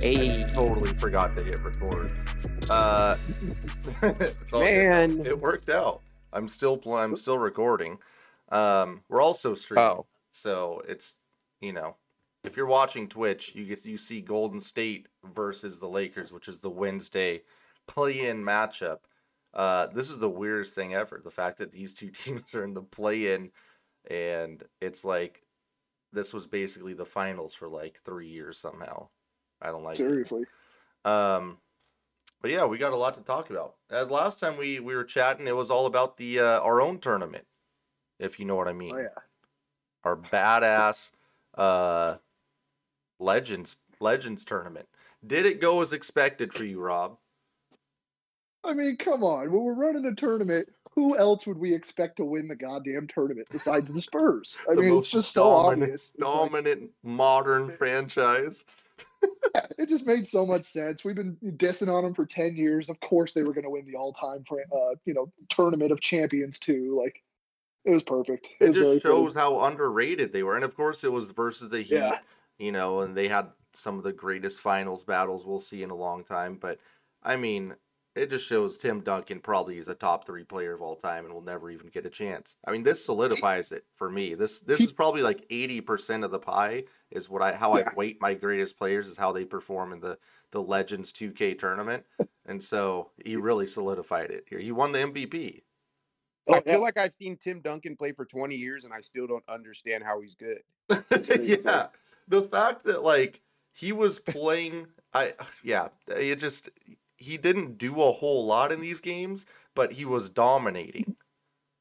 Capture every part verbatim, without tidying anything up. I totally forgot to hit record. Uh, Man, it worked out. I'm still I'm still recording. Um, we're also streaming, oh. so it's you know, if you're watching Twitch, you get you see Golden State versus the Lakers, which is the Wednesday play-in matchup. Uh, this is the weirdest thing ever. The fact that these two teams are in the play-in, and it's like this was basically the finals for like three years somehow. I don't like Seriously. It. Um, but yeah, we got a lot to talk about. Uh, last time we, we were chatting, it was all about the uh, our own tournament, if you know what I mean. Oh, yeah. Our badass uh, Legends Legends tournament. Did it go as expected for you, Rob? I mean, come on. When we're running a tournament, who else would we expect to win the goddamn tournament besides the Spurs? I the mean, it's just dominant, so obvious. It's dominant like... modern franchise. Yeah, it just made so much sense. We've been dissing on them for ten years. Of course they were going to win the all-time uh, you know, tournament of champions too. Like, it was perfect. It, it was just shows cool. how underrated they were. And of course it was versus the Heat, yeah. you know, and they had some of the greatest finals battles we'll see in a long time. But I mean, it just shows Tim Duncan probably is a top three player of all time and will never even get a chance. I mean, this solidifies it for me. This this is probably like eighty percent of the pie is what I how yeah. I weight my greatest players is how they perform in the, the Legends two K tournament. And so he really solidified it here. He won the M V P. I feel like I've seen Tim Duncan play for twenty years and I still don't understand how he's good. yeah. The fact that like he was playing I yeah, it just he didn't do a whole lot in these games, but he was dominating.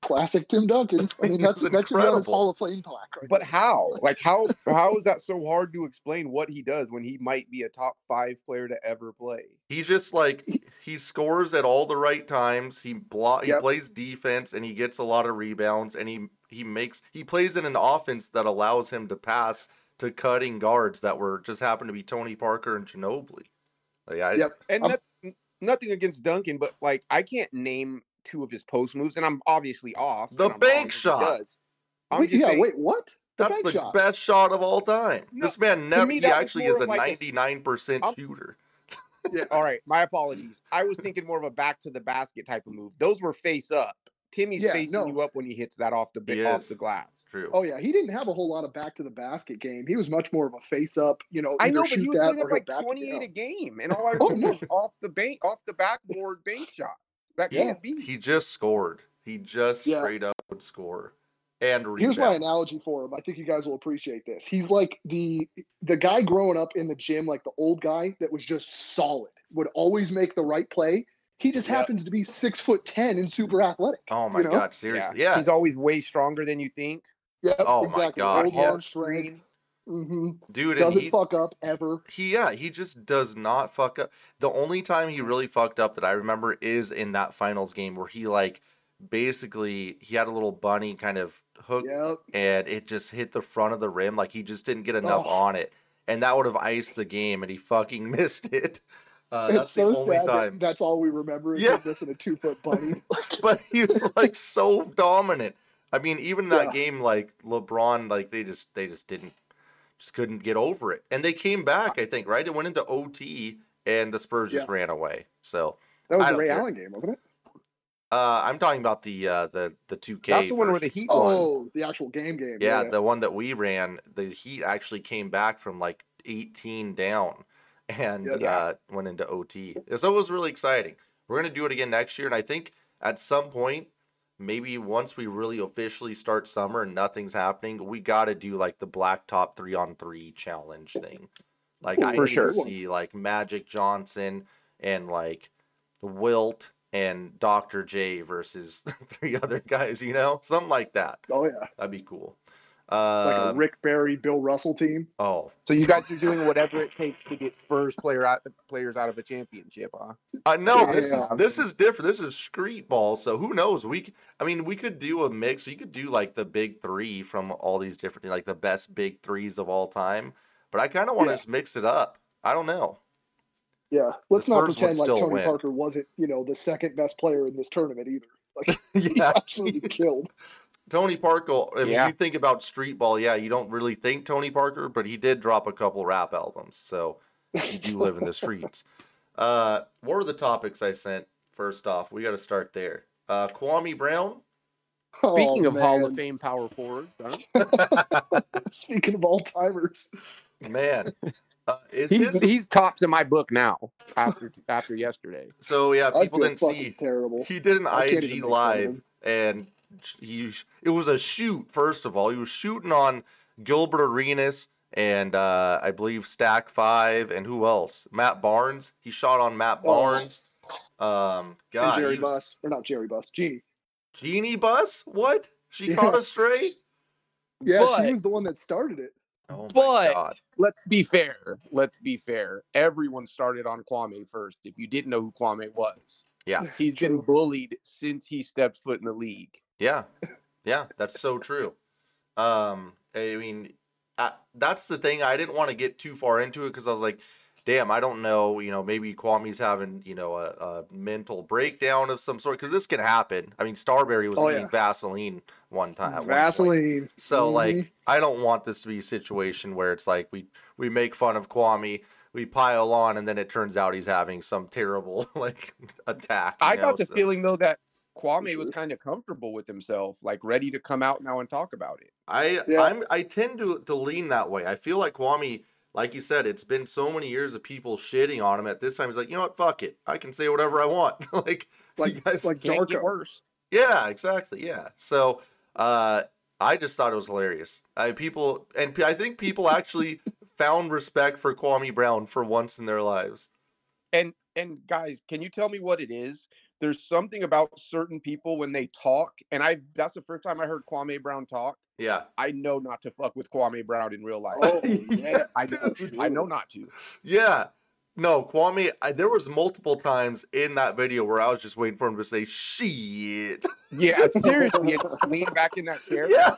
Classic Tim Duncan. I mean, that's that's his Hall of Fame plaque. Right but there. How? Like, how? How is that so hard to explain what he does when he might be a top five player to ever play? He just like he scores at all the right times. He block. He yep. plays defense, and he gets a lot of rebounds. And he he makes he plays in an offense that allows him to pass to cutting guards that were just happened to be Tony Parker and Ginobili. Like, I, yep. And that, nothing against Duncan, but like I can't name two of his post moves, and I'm obviously off. The bank shot. I'm wait, just yeah, saying, wait, what? The that's the shot. Best shot of all time. No, this man never. Me, he actually is a like ninety-nine percent I'm, shooter. Yeah. All right, my apologies. I was thinking more of a back to the basket type of move. Those were face up. Timmy's yeah, facing no. you up when he hits that off the big, off the glass. True. Oh yeah, he didn't have a whole lot of back to the basket game. He was much more of a face up. You know, I know, but he was putting up like twenty-eight a game, and all I oh, was off the bank, off the backboard bank shot. That yeah. can't be. He just scored. He just yeah. straight up would score. And rebound. Here's my analogy for him. I think you guys will appreciate this. He's like the the guy growing up in the gym, like the old guy that was just solid, would always make the right play. He just yep. happens to be six foot ten and super athletic. Oh my you know? God, seriously. Yeah. yeah. He's always way stronger than you think. Yeah. Oh exactly. my God. Hard strength. Mm-hmm. Dude, doesn't he, fuck up ever. He yeah, he just does not fuck up. The only time he really fucked up that I remember is in that finals game where he like basically he had a little bunny kind of hook yep. and it just hit the front of the rim. Like he just didn't get enough oh. on it. And that would have iced the game and he fucking missed it. Uh, that's it's the so only sad time. That that's all we remember is yeah. this and a two-foot bunny. But he was like so dominant. I mean, even that yeah. game, like LeBron, like they just they just didn't, just couldn't get over it. And they came back, I think, right? It went into O T, and the Spurs yeah. just ran away. So that was the Ray care. Allen game, wasn't it? Uh, I'm talking about the uh, the the two K. That's the one version. Where the Heat. Oh, won. The actual game game. Yeah, yeah, the one that we ran. The Heat actually came back from like eighteen down. And yeah. uh, went into O T. So it was really exciting. We're going to do it again next year. And I think at some point, maybe once we really officially start summer and nothing's happening, we got to do like the blacktop three on three challenge thing. Like, Ooh, I for sure. see like Magic Johnson and like Wilt and Doctor J versus three other guys, you know, something like that. Oh, yeah. That'd be cool. Uh, like a Rick Barry, Bill Russell team. Oh, so you guys are doing whatever it takes to get Spurs player out, players out of a championship, huh? I uh, know yeah, this yeah. is this is different. This is street ball, so who knows? We, I mean, we could do a mix. You could do like the big three from all these different, like the best big threes of all time. But I kind of want to yeah. just mix it up. I don't know. Yeah, let's not pretend like Tony win. Parker wasn't, you know, the second best player in this tournament either. Like yeah. he absolutely killed. Tony Parker, I mean, yeah. you think about street ball, yeah, you don't really think Tony Parker, but he did drop a couple rap albums. So you do live in the streets. Uh, what were the topics I sent? First off, we got to start there. Uh, Kwame Brown. Speaking oh, of man. Hall of Fame power forwards. Huh? Speaking of all-timers. Man. Uh, is he's, his... he's tops in my book now after after yesterday. So, yeah, people didn't see. Terrible. He did an I G Live, and he it was a shoot, first of all. He was shooting on Gilbert Arenas and uh, I believe Stack five and who else? Matt Barnes. He shot on Matt Barnes. Oh. Um, God, and Jerry was... Buss. Or not Jerry Buss. Genie. Genie Buss? What? She yeah. caught us straight? Yeah, but, she was the one that started it. Oh my but God. let's be fair. Let's be fair. Everyone started on Kwame first if you didn't know who Kwame was. Yeah. He's true. been bullied since he stepped foot in the league. Yeah. Yeah, that's so true. Um, I mean, I, that's the thing. I didn't want to get too far into it because I was like, damn, I don't know, you know, maybe Kwame's having, you know, a, a mental breakdown of some sort. Because this can happen. I mean, Starberry was oh, eating yeah. Vaseline one time. Vaseline. One so, mm-hmm. like, I don't want this to be a situation where it's like we, we make fun of Kwame, we pile on, and then it turns out he's having some terrible, like, attack. I know, got the so. feeling, though, that Kwame was kind of comfortable with himself, like, ready to come out now and talk about it. I yeah. I'm, I tend to, to lean that way. I feel like Kwame... Like you said, it's been so many years of people shitting on him. At this time, he's like, you know what? Fuck it. I can say whatever I want. like, like, guys like can't get worse. Yeah, exactly. Yeah. So, uh, I just thought it was hilarious. I people, and I think people actually found respect for Kwame Brown for once in their lives. And and guys, can you tell me what it is? There's something about certain people when they talk, and I that's the first time I heard Kwame Brown talk. Yeah. I know not to fuck with Kwame Brown in real life. Oh, yeah. yeah I, know, I know not to. Yeah. No, Kwame, I, there was multiple times in that video where I was just waiting for him to say, shit. Yeah, seriously. It's lean back in that chair. Yeah.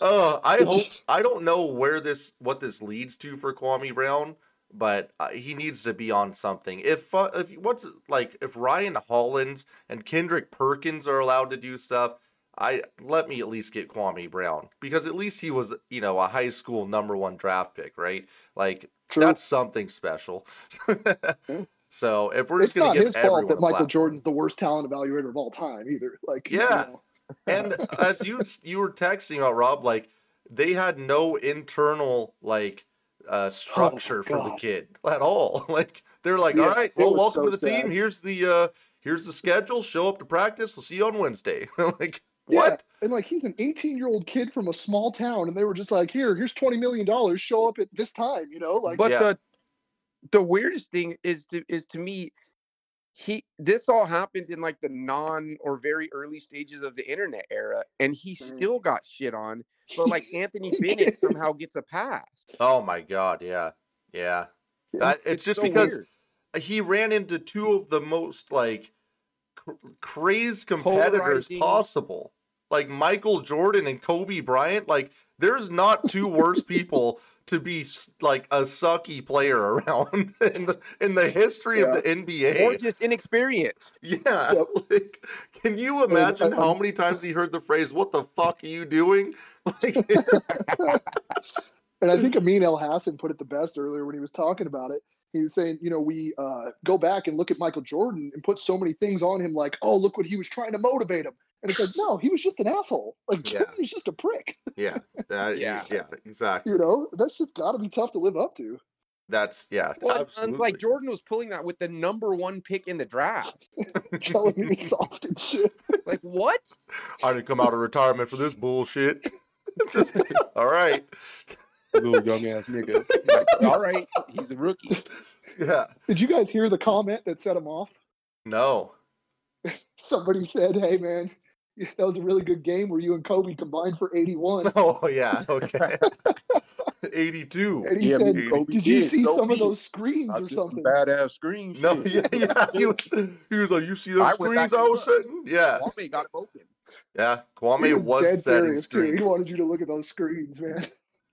uh, I hope, I don't know where this, what this leads to for Kwame Brown. But uh, he needs to be on something. If uh, if what's like if Ryan Hollins and Kendrick Perkins are allowed to do stuff, I let me at least get Kwame Brown because at least he was you know a high school number one draft pick, right? Like True. that's something special. So if we're it's just gonna give everyone, it's not his fault that Michael Jordan's the worst talent evaluator of all time either. Like yeah, you know. And as you you were texting about Rob, like they had no internal like. Uh, structure oh for the kid at all. Like they're like, yeah, all right, well, welcome so to the sad. team. Here's the uh, here's the schedule. Show up to practice. We'll see you on Wednesday. Like what? Yeah. And like he's an eighteen year old kid from a small town, and they were just like, here, here's twenty million dollars. Show up at this time. You know, like. But yeah. the the weirdest thing is to is to me, he this all happened in like the non or very early stages of the internet era, and he mm. still got shit on. But like Anthony Bennett somehow gets a pass. Oh my God! Yeah, yeah. yeah it's, it's just so because weird. He ran into two of the most like cr- crazed competitors Polarizing. possible, like Michael Jordan and Kobe Bryant. Like, there's not two worse people to be like a sucky player around in the in the history yeah. of the N B A, or just inexperienced. Yeah. Yep. Like, can you imagine how many times he heard the phrase "What the fuck are you doing"? And I think Amin El Hassan put it the best earlier when he was talking about it. He was saying, you know, we uh, go back and look at Michael Jordan and put so many things on him, like, oh, look what he was trying to motivate him. And it's like, no, he was just an asshole. Like, yeah. he was just a prick. Yeah, uh, yeah, yeah, exactly. You know, that's just got to be tough to live up to. That's yeah. Well, absolutely. It's like Jordan was pulling that with the number one pick in the draft. Telling you he's soft and shit. Like what? I didn't come out of retirement for this bullshit. Just all right, little young ass nigga. Like, all right, he's a rookie. Yeah. Did you guys hear the comment that set him off? No. Somebody said, "Hey man, that was a really good game where you and Kobe combined for eighty-one." Oh yeah. Okay. eighty-two. And he yeah, said, Kobe did you see so some mean. of those screens or something? Badass screens. No. Yeah. Yeah. He was, he was like, you see those I screens I was look. setting? Yeah. Kwame got open. Yeah, Kwame he was, was setting screens. Too. He wanted you to look at those screens, man.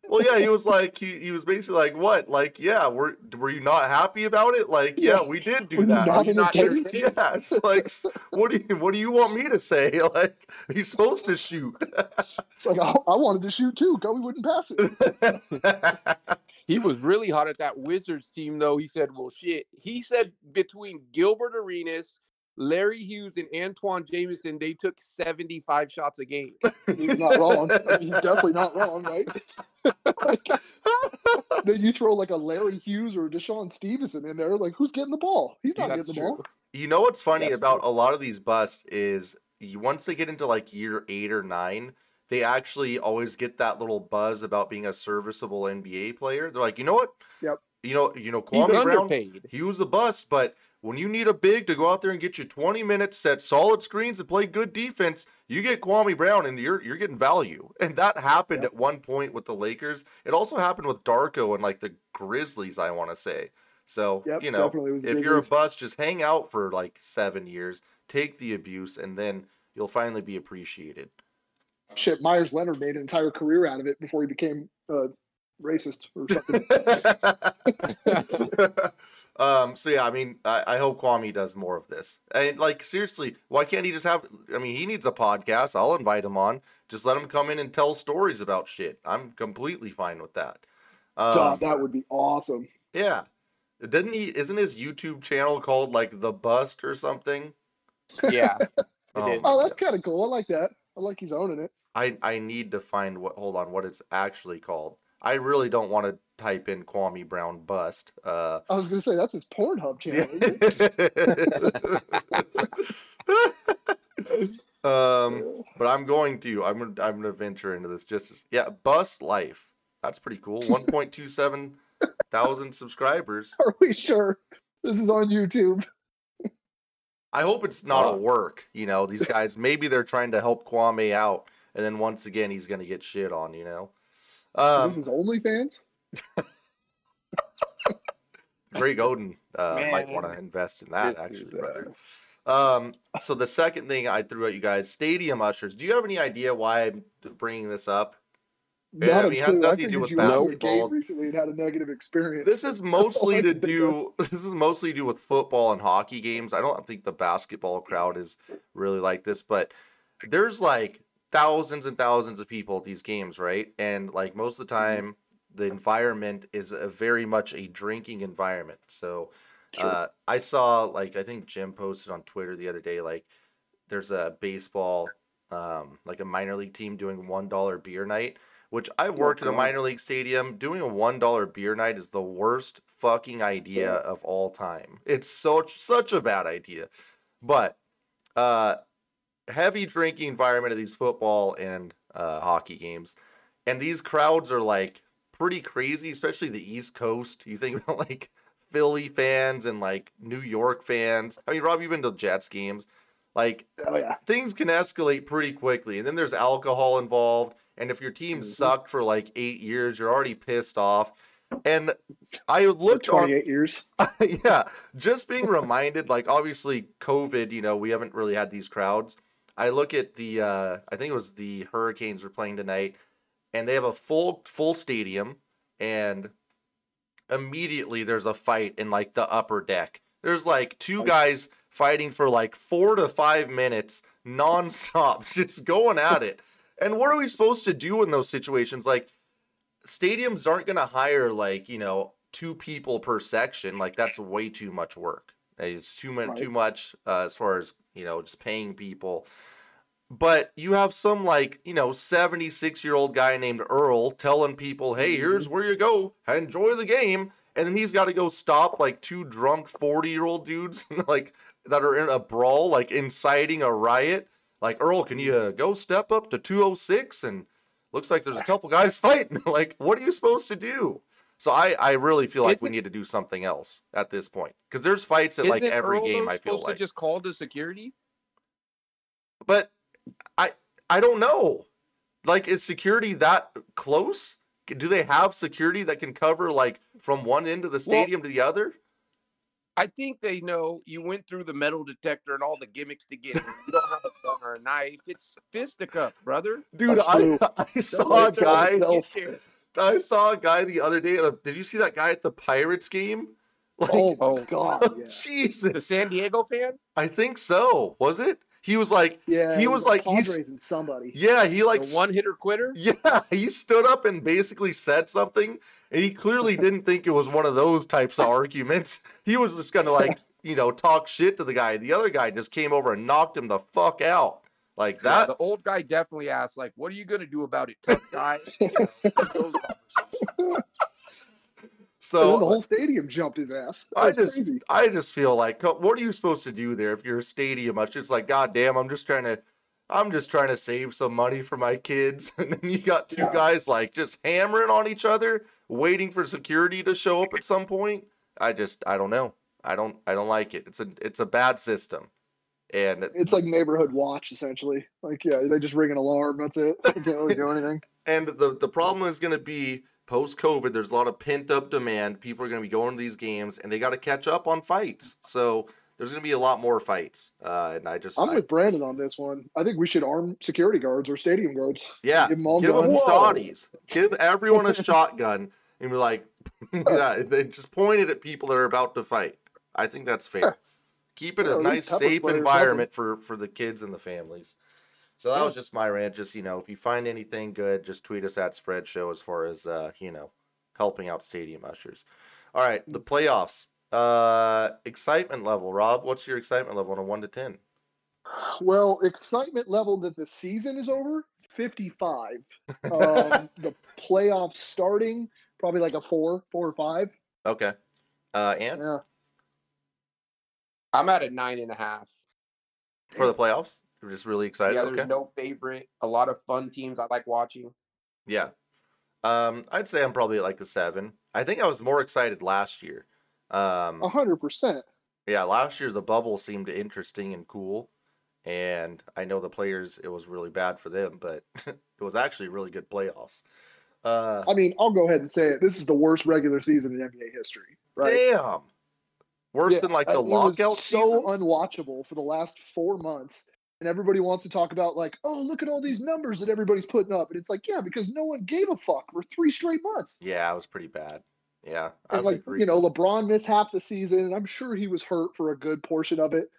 Well, yeah, he was like, he, he was basically like, what? Like, yeah, were were you not happy about it? Like, yeah, yeah we did do were that. You not you not just, yeah, it's like, what do you what do you want me to say? Like, he's supposed to shoot. It's like I, I wanted to shoot too. Kobe wouldn't pass it. He was really hot at that Wizards team, though. He said, well, shit. He said between Gilbert Arenas, Larry Hughes, and Antoine Jameson, they took seventy-five shots a game. He's not wrong. I mean, he's definitely not wrong, right? Like, then you throw like a Larry Hughes or Deshaun Stevenson in there. Like, who's getting the ball? He's not yeah, getting the true. ball. You know what's funny yeah, about true. a lot of these busts is you, once they get into like year eight or nine, they actually always get that little buzz about being a serviceable N B A player. They're like, you know what? Yep. You know, you know, Kwame Brown, he was a bust, but when you need a big to go out there and get you twenty minutes, set solid screens, and play good defense, you get Kwame Brown, and you're you're getting value. And that happened yep. at one point with the Lakers. It also happened with Darko and like the Grizzlies, I want to say. So yep, you know, if you're a bust, just hang out for like seven years, take the abuse, and then you'll finally be appreciated. Shit, Myers Leonard made an entire career out of it before he became uh, racist or something. um, so, yeah, I mean, I, I hope Kwame does more of this. And, like, seriously, why can't he just have – I mean, he needs a podcast. I'll invite him on. Just let him come in and tell stories about shit. I'm completely fine with that. Um, God, that would be awesome. Yeah. Didn't he – isn't his YouTube channel called, like, The Bust or something? Yeah. oh, oh, that's kind of cool. I like that. I like he's owning it. I, I need to find what, hold on, what it's actually called. I really don't want to type in Kwame Brown bust. Uh, I was going to say, that's his Pornhub channel. Yeah. um, but I'm going to, I'm going to, I'm going to venture into this just as, yeah, Bust Life. That's pretty cool. one point two seven thousand subscribers. Are we sure this is on YouTube? I hope it's not oh. a work, you know, these guys, maybe they're trying to help Kwame out. And then once again, he's going to get shit on, you know. Um, is this his OnlyFans? Greg Oden uh, might want to invest in that, this actually. Brother. Um, so the second thing I threw at you guys, stadium ushers. Do you have any idea why I'm bringing this up? Yeah, I mean, it has nothing to do with basketball. Recently, it had a negative experience. This is mostly to do. This is mostly to do with football and hockey games. I don't think the basketball crowd is really like this, but there's like thousands and thousands of people at these games, right? And like most of the time, the environment is a very much a drinking environment. So uh, I saw like I think Jim posted on Twitter the other day like there's a baseball um, like a minor league team doing one dollar beer night. Which I've worked in a minor league stadium. Doing a one dollar beer night is the worst fucking idea of all time. It's so such a bad idea. But uh, heavy drinking environment of these football and uh, hockey games. And these crowds are like pretty crazy, especially the East Coast. You think about like Philly fans and like New York fans. I mean, Rob, you've been to Jets games. Like oh, yeah. things can escalate pretty quickly. And then there's alcohol involved. And if your team mm-hmm. sucked for like eight years, you're already pissed off. And I looked for twenty-eight on, years. yeah, just being reminded, like obviously COVID, you know, we haven't really had these crowds. I look at the, uh, I think it was the Hurricanes were playing tonight, and they have a full full stadium, and immediately there's a fight in like the upper deck. There's like two guys fighting for like four to five minutes nonstop, just going at it. And what are we supposed to do in those situations? Like, stadiums aren't going to hire, like, you know, two people per section. Like, that's way too much work. It's too much, right. too much uh, as far as, you know, just paying people. But you have some, like, you know, seventy-six-year-old guy named Earl telling people, hey, here's where you go. Enjoy the game. And then he's got to go stop, like, two drunk forty-year-old dudes, like, that are in a brawl, like, inciting a riot. Like, Earl, can you uh, go step up to two oh six? And looks like there's a couple guys fighting. Like, what are you supposed to do? So I, I really feel like isn't, we need to do something else at this point. Because there's fights at, like, every Earl game, I feel like. Supposed to just call the security? But I I don't know. Like, is security that close? Do they have security that can cover, like, from one end of the stadium well, to the other? I think they know you went through the metal detector and all the gimmicks to get it. You don't have a gun or a knife. It's fisticuff, brother. Dude, I, I saw a guy. I saw a guy the other day. Did you see that guy at the Pirates game? Like, oh, my God. Yeah. Jesus. The San Diego fan? I think so. Was it? He was like, yeah, he was like, he's somebody. Yeah, he like the one hitter quitter. Yeah, he stood up and basically said something, and he clearly didn't think it was one of those types of arguments. He was just gonna like, you know, talk shit to the guy. The other guy just came over and knocked him the fuck out. Like that. Yeah, the old guy definitely asked, like, "What are you gonna do about it, tough guy?" You know, so the whole stadium jumped his ass. That I just, crazy. I just feel like, what are you supposed to do there if you're a stadium usher? It's like, goddamn, I'm just trying to, I'm just trying to save some money for my kids, and then you got two yeah. guys like just hammering on each other, waiting for security to show up at some point. I just, I don't know. I don't, I don't like it. It's a, it's a bad system, and it's like neighborhood watch essentially. Like, yeah, they just ring an alarm. That's it. They can't really do anything. And the the problem is going to be, post-COVID, there's a lot of pent-up demand. People are going to be going to these games, and they got to catch up on fights. So there's going to be a lot more fights. Uh, and I just, I'm I, with Brandon on this one. I think we should arm security guards or stadium guards. Yeah, give them all give them shotties. Give everyone a shotgun and be like, yeah, they just point it at people that are about to fight. I think that's fair. Keep it yeah, a nice, safe environment for, for the kids and the families. So that was just my rant. Just, you know, if you find anything good, just tweet us at Spread Show as far as, uh, you know, helping out stadium ushers. All right, the playoffs. Uh, excitement level, Rob. What's your excitement level on a one to ten? Well, excitement level that the season is over, fifty-five. Um, the playoffs starting, probably like a four, four or five. Okay. Uh, and? Yeah. I'm at a nine and a half. For the playoffs? We're just really excited. Yeah, there's okay. no favorite. A lot of fun teams I like watching. Yeah. Um, I'd say I'm probably at like a seven. I think I was more excited last year. Um, one hundred percent. Yeah, last year the bubble seemed interesting and cool. And I know the players, it was really bad for them, but it was actually really good playoffs. Uh, I mean, I'll go ahead and say it. This is the worst regular season in N B A history. Right? Damn. Worse yeah, than like the I mean, lockout season. It was so unwatchable for the last four months. And everybody wants to talk about like, oh, look at all these numbers that everybody's putting up. And it's like, yeah, because no one gave a fuck for three straight months. Yeah, it was pretty bad. Yeah. I and like, agree. You know, LeBron missed half the season, and I'm sure he was hurt for a good portion of it.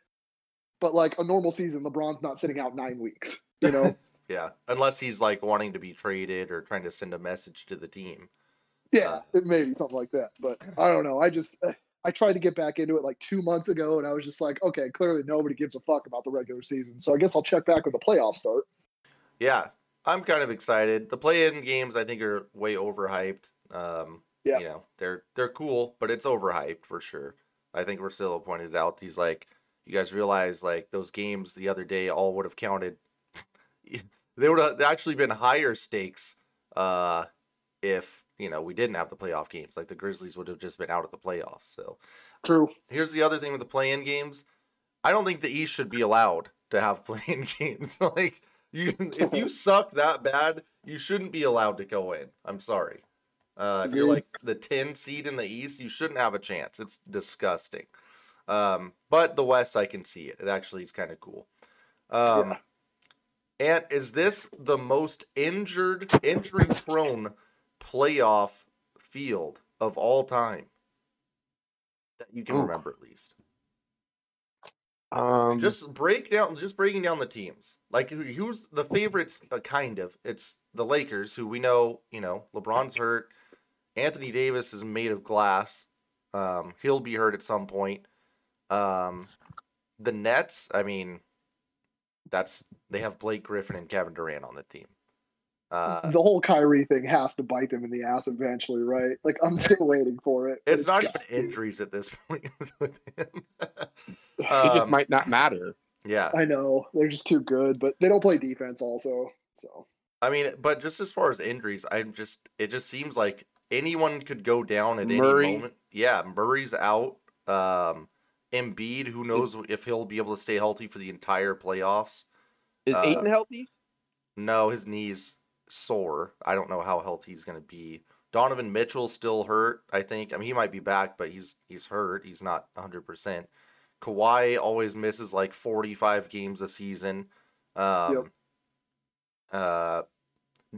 But like a normal season, LeBron's not sitting out nine weeks, you know? Yeah. Unless he's like wanting to be traded or trying to send a message to the team. Yeah, uh, it may be something like that. But I don't know. I just... I tried to get back into it like two months ago, and I was just like, okay, clearly nobody gives a fuck about the regular season, so I guess I'll check back when the playoffs start. Yeah, I'm kind of excited. The play-in games, I think, are way overhyped. Um, yeah. You know, they're they're cool, but it's overhyped for sure. I think Rosillo pointed out, he's like, you guys realize, like, those games the other day all would have counted. They would have actually been higher stakes uh, if... you know, we didn't have the playoff games. Like, the Grizzlies would have just been out of the playoffs. So, true. Here's the other thing with the play-in games. I don't think the East should be allowed to have play-in games. Like, you, if you suck that bad, you shouldn't be allowed to go in. I'm sorry. Uh, if you're, like, the ten seed in the East, you shouldn't have a chance. It's disgusting. Um, but the West, I can see it. It actually is kind of cool. Um, yeah. And is this the most injured, injury-prone playoff field of all time that you can Ooh. remember, at least? Um, just break down, just breaking down the teams. Like, who's the favorites? Uh, kind of. It's the Lakers, who we know. You know, LeBron's hurt. Anthony Davis is made of glass. Um, he'll be hurt at some point. Um, the Nets. I mean, that's they have Blake Griffin and Kevin Durant on the team. Uh, the whole Kyrie thing has to bite them in the ass eventually, right? Like, I'm still waiting for it. It's, it's not even injuries at this point with him. um, it just might not matter. Yeah. I know. They're just too good, but they don't play defense also. So I mean, but just as far as injuries, I'm just it just seems like anyone could go down at Murray. any moment. Yeah, Murray's out. Um, Embiid, who knows is, if he'll be able to stay healthy for the entire playoffs. Is uh, Ayton healthy? No, his knees sore. I don't know how healthy he's going to be. Donovan Mitchell's still hurt, I think. I mean, he might be back, but he's he's hurt. He's not one hundred percent. Kawhi always misses like forty-five games a season. Um, yep. uh,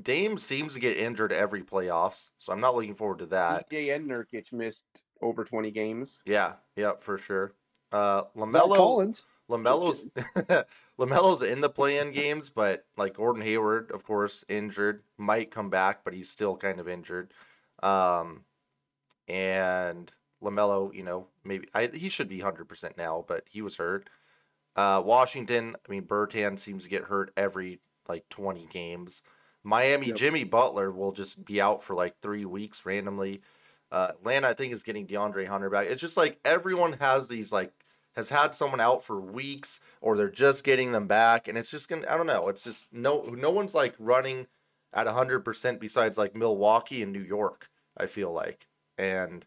Dame seems to get injured every playoffs, so I'm not looking forward to that. D J and Nurkic missed over twenty games. Yeah, yeah, for sure. Uh, LaMelo, LaMelo's LaMelo's in the play-in games, but like Gordon Hayward, of course, injured, might come back, but he's still kind of injured. Um, and LaMelo, you know, maybe I, he should be one hundred percent now, but he was hurt. Uh, Washington, I mean, Bertan seems to get hurt every like twenty games. Miami, yep. Jimmy Butler will just be out for like three weeks randomly. Uh, Atlanta, I think, is getting DeAndre Hunter back. It's just like everyone has these like has had someone out for weeks, or they're just getting them back, and it's just gonna. I don't know. It's just no no one's like running at a hundred percent besides like Milwaukee and New York. I feel like, and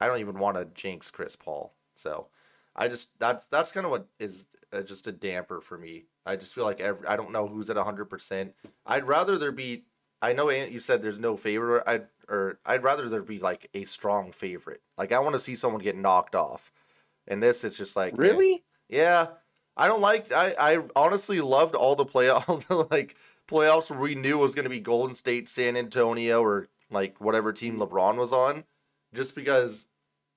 I don't even want to jinx Chris Paul. So I just that's that's kind of what is just a damper for me. I just feel like every I don't know who's at a hundred percent. I'd rather there be. I know you said there's no favorite. I'd or I'd rather there be like a strong favorite. Like I want to see someone get knocked off. And this, it's just like really, eh, yeah. I don't like. I, I honestly loved all the playoff like playoffs where we knew it was going to be Golden State, San Antonio, or like whatever team LeBron was on, just because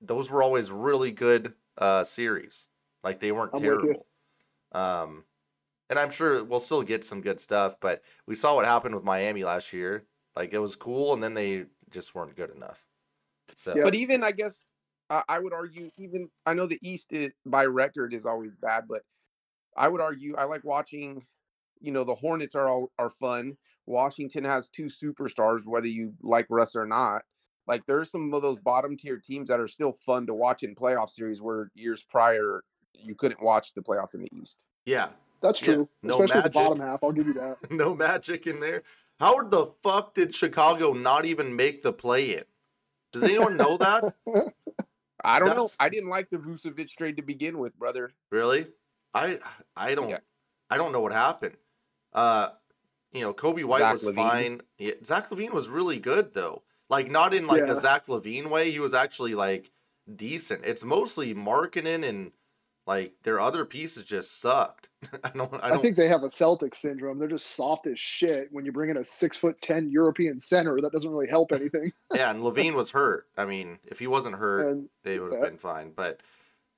those were always really good uh, series. Like they weren't I'm terrible. Um, and I'm sure we'll still get some good stuff, but we saw what happened with Miami last year. Like it was cool, and then they just weren't good enough. So, yeah. But even I guess. Uh, I would argue even – I know the East is, by record is always bad, but I would argue I like watching – you know, the Hornets are all, are fun. Washington has two superstars, whether you like Russ or not. Like there's some of those bottom-tier teams that are still fun to watch in playoff series where years prior you couldn't watch the playoffs in the East. Yeah. That's true. Yeah. No Especially magic. The bottom half. I'll give you that. No magic in there. How the fuck did Chicago not even make the play-in? Does anyone know that? I don't That's, know. I didn't like the Vucevic trade to begin with, brother. Really? I I don't yeah. I don't know what happened. Uh, you know, Kobe White Zach was Levine. fine. Yeah, Zach LaVine was really good though. Like not in like yeah. a Zach LaVine way. He was actually like decent. It's mostly marketing and like their other pieces just sucked. I don't. I don't I think they have a Celtics syndrome. They're just soft as shit. When you bring in a six foot ten European center, that doesn't really help anything. Yeah, and LaVine was hurt. I mean, if he wasn't hurt, and, they would have yeah. been fine. But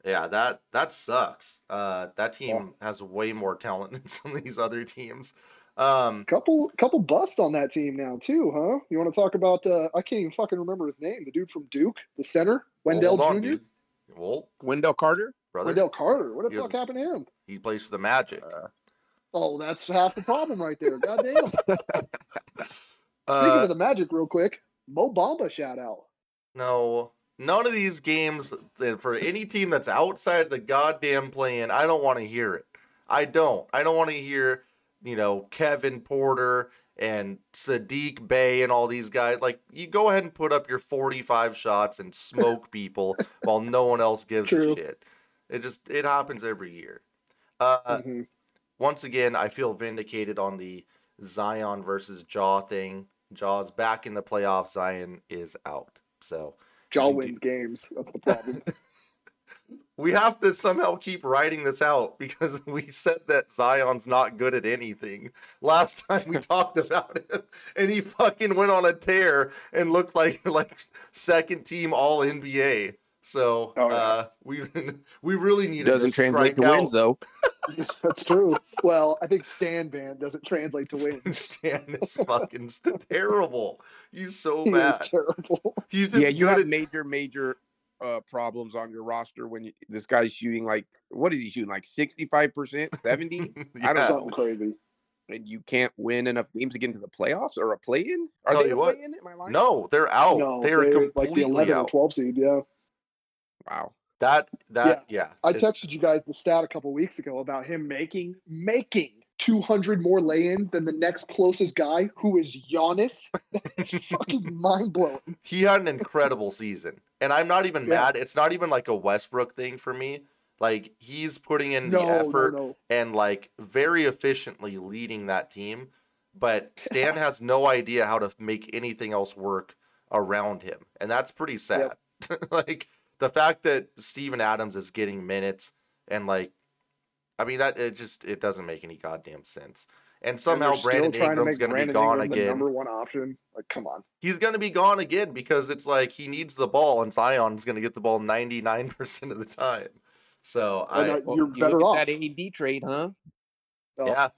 yeah, that that sucks. Uh, that team yeah. has way more talent than some of these other teams. Um, couple couple busts on that team now too, huh? You want to talk about? Uh, I can't even fucking remember his name. The dude from Duke, the center, Wendell well, hold on, Junior Dude. Well, Wendell Carter. Brother. Wendell Carter. What the he fuck happened to him? He plays for the Magic. Uh, oh, that's half the problem right there. God damn. Uh, Speaking of the Magic real quick, Mo Bamba shout out. No, none of these games for any team that's outside the goddamn play-in, I don't want to hear it. I don't. I don't want to hear, you know, Kevin Porter and Sadiq Bey and all these guys. Like, you go ahead and put up your forty-five shots and smoke people while no one else gives True. a shit. It just it happens every year. Uh, mm-hmm. Once again, I feel vindicated on the Zion versus Jaw thing. Jaw's back in the playoffs. Zion is out. So Jaw wins do... games. That's the problem. We have to somehow keep writing this out because we said that Zion's not good at anything. Last time we talked about it, and he fucking went on a tear and looked like like second team All N B A. So right. uh, we we really need. It doesn't translate to out. wins, though. That's true. Well, I think Stan Van doesn't translate to wins. Stan is fucking terrible. He's so he bad. Is terrible. He's yeah, you have major, major uh, problems on your roster when you, this guy's shooting like what is he shooting like sixty-five percent, seventy? I don't know, something crazy. And you can't win enough games to get into the playoffs or a play-in? Are Tell they a what? play-in? Am I lying? No, they're out. No, they are completely like the eleven out. Or twelve seed. Yeah. Wow. That, that, yeah. yeah I is... texted you guys the stat a couple weeks ago about him making, making two hundred more lay-ins than the next closest guy, who is Giannis. That's fucking mind-blowing. He had an incredible season. And I'm not even yeah. mad. It's not even like a Westbrook thing for me. Like, he's putting in no, the effort no, no. and, like, very efficiently leading that team. But Stan has no idea how to make anything else work around him. And that's pretty sad. Yep. Like... The fact that Steven Adams is getting minutes and like, I mean that it just it doesn't make any goddamn sense. And somehow and Brandon Ingram's going to be gone Ingram again. The number one option, like come on, he's going to be gone again because it's like he needs the ball and Zion's going to get the ball ninety-nine percent of the time. So and I you're well, better you off that A D trade, huh? Oh. Yeah.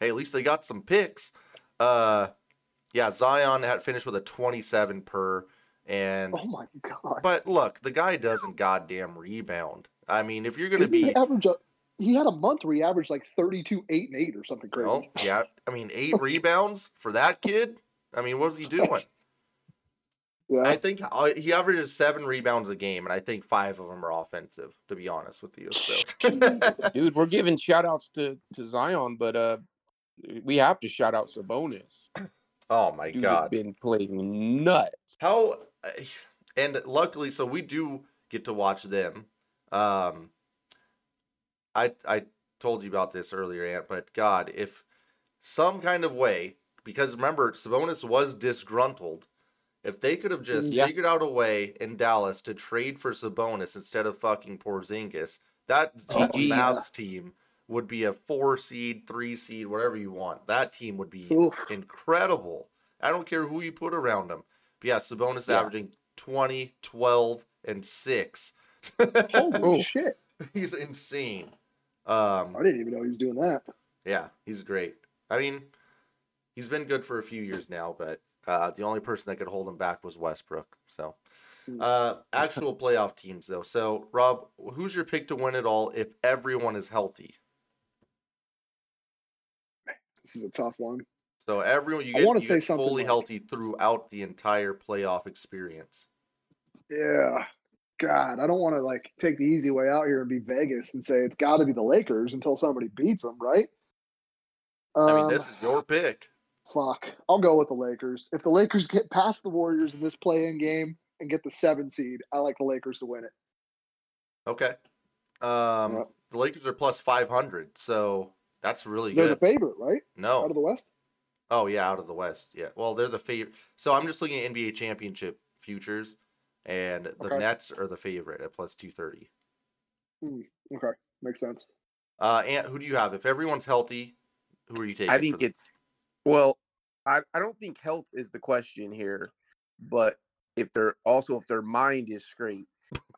Hey, at least they got some picks. Uh, yeah, Zion had finished with a twenty-seven per, and oh my god! But look, the guy doesn't goddamn rebound. I mean, if you're gonna Didn't be he average a, he had a month where he averaged like thirty-two, eight, and eight or something crazy. Well, yeah, I mean, eight rebounds for that kid. I mean, what was he doing? Yeah. I think he averages seven rebounds a game, and I think five of them are offensive, to be honest with you. So. Dude, we're giving shout-outs to, to Zion, but uh, we have to shout-out Sabonis. Oh, my Dude God. He's been playing nuts. How – and luckily, so we do get to watch them. Um, I I told you about this earlier, Ant, but, God, if some kind of way – because, remember, Sabonis was disgruntled. If they could have just yeah. figured out a way in Dallas to trade for Sabonis instead of fucking Porzingis, that oh, Mavs team would be a four seed, three seed, whatever you want. That team would be Oof. incredible. I don't care who you put around them. But yeah, Sabonis yeah. averaging twenty, twelve, and six. Holy shit. He's insane. Um, I didn't even know he was doing that. Yeah, he's great. I mean, he's been good for a few years now, but... Uh, the only person that could hold him back was Westbrook. So, uh, actual playoff teams, though. So, Rob, who's your pick to win it all if everyone is healthy? This is a tough one. So, everyone, you get, you get fully like... healthy throughout the entire playoff experience. Yeah. God, I don't want to, like, take the easy way out here and be Vegas and say it's got to be the Lakers until somebody beats them, right? Um, I mean, this is your pick. Fuck. I'll go with the Lakers. If the Lakers get past the Warriors in this play-in game and get the seven seed, I like the Lakers to win it. Okay. Um, yep. The Lakers are plus five hundred, so that's really they're good. They're the favorite, right? No. Out of the West? Oh, yeah, out of the West. Yeah. Well, they're the favorite. So I'm just looking at N B A championship futures, and the okay. Nets are the favorite at plus two thirty. Mm, okay. Makes sense. Uh, Ant, who do you have? If everyone's healthy, who are you taking? I think for it's... Well, I, I don't think health is the question here, but if they're also if their mind is straight,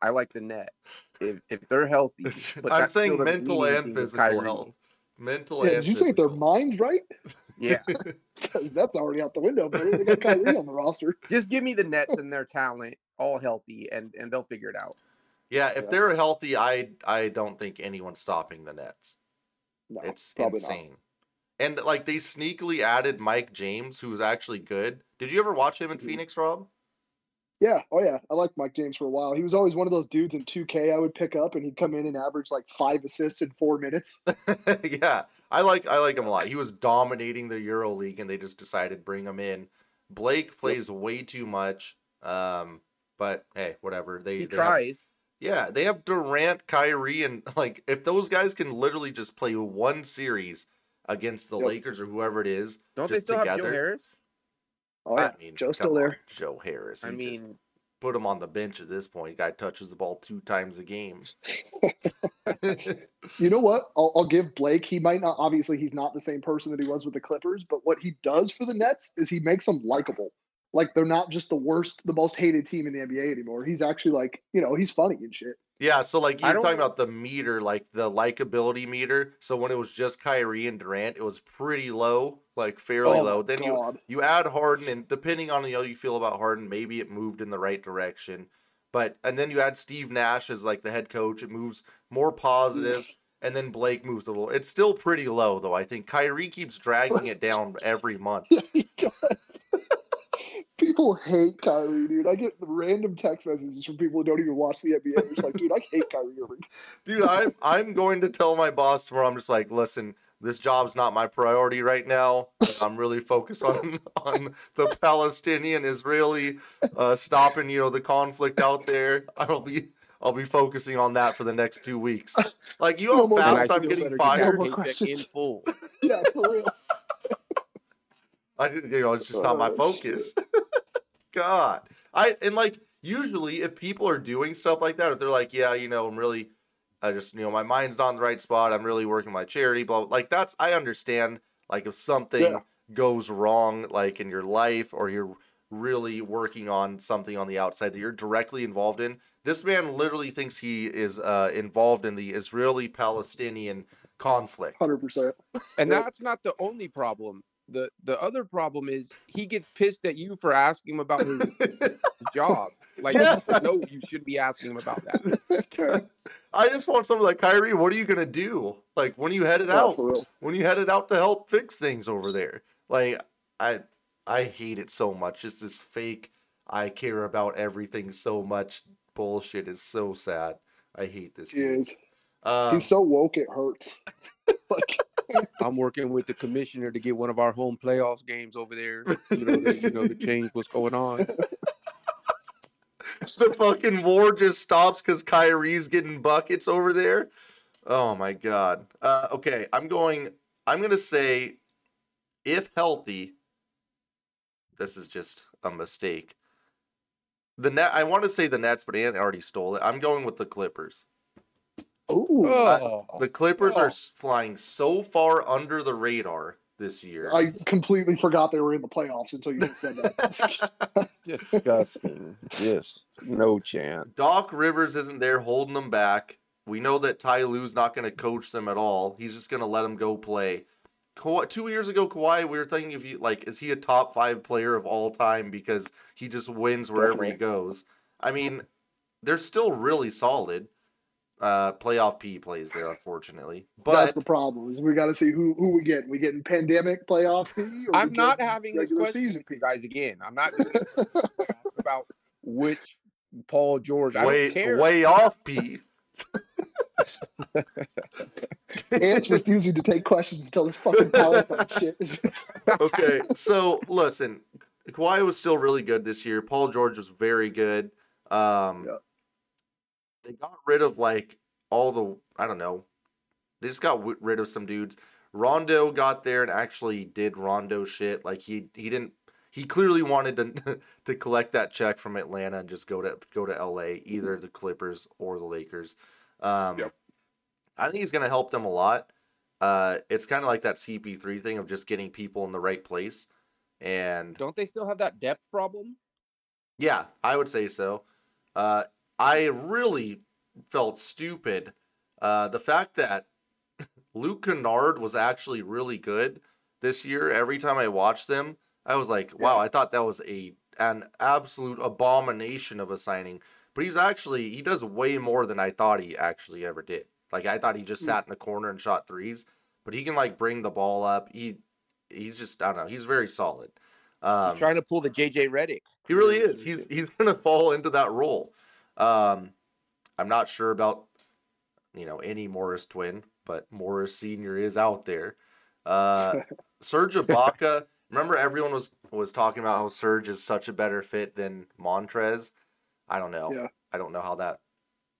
I like the Nets. If if they're healthy, but I'm saying mental and physical health. Mental yeah, and did you physical. Say their mind's right? Yeah, that's already out the window. But they got Kyrie on the roster. Just give me the Nets and their talent, all healthy, and, and they'll figure it out. Yeah, if yeah. they're healthy, I I don't think anyone's stopping the Nets. No, it's insane. Not. And, like, they sneakily added Mike James, who was actually good. Did you ever watch him in mm-hmm. Phoenix, Rob? Yeah. Oh, yeah. I liked Mike James for a while. He was always one of those dudes in two K I would pick up, and he'd come in and average, like, five assists in four minutes. yeah. I like I like him a lot. He was dominating the EuroLeague, and they just decided to bring him in. Blake plays yep. way too much, um, but, hey, whatever. They, he they tries. Have, yeah. They have Durant, Kyrie, and, like, if those guys can literally just play one series – against the yep. Lakers or whoever it is. Don't just they still together. Have Joe Harris? Oh, yeah. I mean, Joe's still there. Joe Harris. I mean, just put him on the bench at this point. Guy touches the ball two times a game. You know what? I'll, I'll give Blake. He might not, obviously, he's not the same person that he was with the Clippers, but what he does for the Nets is he makes them likable. Like, they're not just the worst, the most hated team in the N B A anymore. He's actually like, you know, he's funny and shit. Yeah, so, like, you're talking about the meter, like, the likability meter. So, when it was just Kyrie and Durant, it was pretty low, like, fairly oh low. Then God. you you add Harden, and depending on, you know, you feel about Harden, maybe it moved in the right direction. But, and then you add Steve Nash as, like, the head coach. It moves more positive, and then Blake moves a little. It's still pretty low, though, I think. Kyrie keeps dragging it down every month. Yeah, he does. People hate Kyrie, dude. I get random text messages from people who don't even watch the N B A. They're just like, dude, I hate Kyrie Irving. Dude, I'm, I'm going to tell my boss tomorrow. I'm just like, listen, this job's not my priority right now. I'm really focused on, on the Palestinian-Israeli uh, stopping, you know, the conflict out there. I'll be I'll be focusing on that for the next two weeks. Like, you know how fast I'm getting fired? In full. Yeah, for real. I didn't, you know, it's just not my focus. God. I and like usually if people are doing stuff like that, if they're like, yeah, you know, I'm really I just, you know, my mind's not in the right spot. I'm really working my charity, blah, blah. Like that's I understand like if something yeah. goes wrong like in your life or you're really working on something on the outside that you're directly involved in. This man literally thinks he is uh, involved in the Israeli-Palestinian conflict. one hundred percent. And that's not the only problem. The the other problem is he gets pissed at you for asking him about his job. Like, yeah. No, you shouldn't be asking him about that. I just want someone like, Kyrie, what are you going to do? Like, when are you headed yeah, out? When are you headed out to help fix things over there? Like, I I hate it so much. It's this fake, I care about everything so much bullshit is so sad. I hate this. He dude. is. Um, He's so woke, it hurts. Like, I'm working with the commissioner to get one of our home playoffs games over there, you know, to, you know, to change what's going on. The fucking war just stops because Kyrie's getting buckets over there. Oh my god. Uh, okay, I'm going. I'm gonna say, if healthy, this is just a mistake. The net. I want to say the Nets, but Ant already stole it. I'm going with the Clippers. Ooh. Oh, I, the Clippers oh. are flying so far under the radar this year. I completely forgot they were in the playoffs until you said that. Disgusting. Yes, no chance. Doc Rivers isn't there holding them back. We know that Ty Lue's not going to coach them at all. He's just going to let them go play. Kawhi, two years ago, Kawhi, we were thinking if you like, is he a top five player of all time because he just wins wherever Definitely. he goes? I mean, they're still really solid. Uh, playoff P plays there, unfortunately. But that's the problem. Is we got to see who who we get. We getting pandemic playoff P. Or I'm not having this question, guys. Again, I'm not about which Paul George. I way, don't care. Way off P. Ant's refusing to take questions until this fucking PowerPoint shit. Okay, so listen, Kawhi was still really good this year. Paul George was very good. Um. Yeah. They got rid of, like, all the, I don't know, they just got w- rid of some dudes. Rondo got there and actually did Rondo shit. Like, he he didn't, he clearly wanted to to collect that check from Atlanta and just go to go to L A, either the Clippers or the Lakers. Um, yep. I think he's going to help them a lot. Uh, it's kind of like that C P three thing of just getting people in the right place. And don't they still have that depth problem? Yeah, I would say so. Uh I really felt stupid. Uh, the fact that Luke Kennard was actually really good this year. Every time I watched them, I was like, wow, I thought that was a an absolute abomination of a signing. But he's actually, he does way more than I thought he actually ever did. Like, I thought he just sat in the corner and shot threes. But he can, like, bring the ball up. He He's just, I don't know, he's very solid. Um, he's trying to pull the J J Redick. He really is. He's, he's going to fall into that role. Um, I'm not sure about, you know, any Morris twin, but Morris Senior is out there. Uh, Serge Ibaka, remember everyone was, was talking about how Serge is such a better fit than Montrez. I don't know. Yeah. I don't know how that,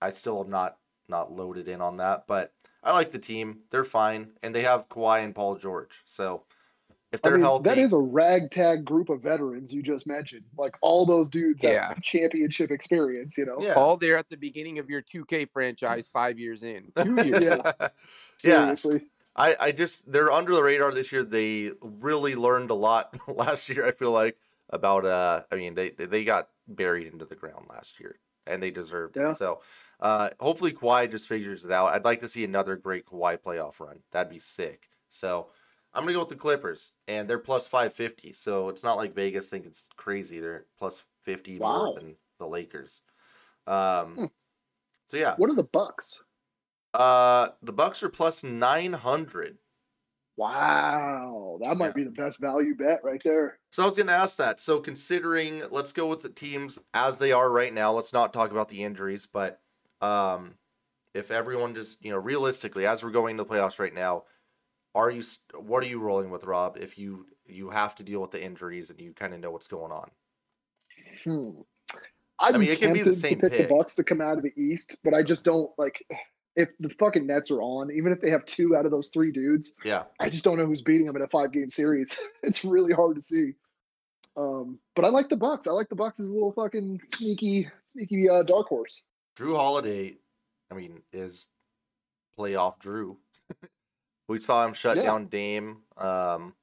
I still am not, not loaded in on that, but I like the team. They're fine. And they have Kawhi and Paul George. So if they're I mean, healthy. That is a ragtag group of veterans you just mentioned. Like, all those dudes yeah. have championship experience, you know? Yeah. All there at the beginning of your two K franchise five years in. Two years yeah. in. Seriously. Yeah. I, I just, they're under the radar this year. They really learned a lot last year, I feel like, about, uh, I mean, they, they got buried into the ground last year, and they deserved yeah. it. So uh, hopefully Kawhi just figures it out. I'd like to see another great Kawhi playoff run. That'd be sick. So I'm going to go with the Clippers, and they're plus five fifty, so it's not like Vegas think it's crazy. They're plus fifty wow. more than the Lakers. Um, hmm. So, yeah. What are the Bucks? Uh, the Bucks are plus nine hundred. Wow. That might yeah. be the best value bet right there. So, I was going to ask that. So, considering, let's go with the teams as they are right now. Let's not talk about the injuries, but um, if everyone just, you know, realistically, as we're going to the playoffs right now, Are you? What are you rolling with, Rob? If you you have to deal with the injuries and you kind of know what's going on. Hmm. I'm I mean, it can be the same to pick pick. the Bucks to come out of the East, but I just don't like if the fucking Nets are on. Even if they have two out of those three dudes, yeah, I just don't know who's beating them in a five game series. It's really hard to see. Um, but I like the Bucks. I like the Bucks as a little fucking sneaky, sneaky uh, dark horse. Drew Holiday, I mean, is playoff Drew. We saw him shut yeah. down Dame, um,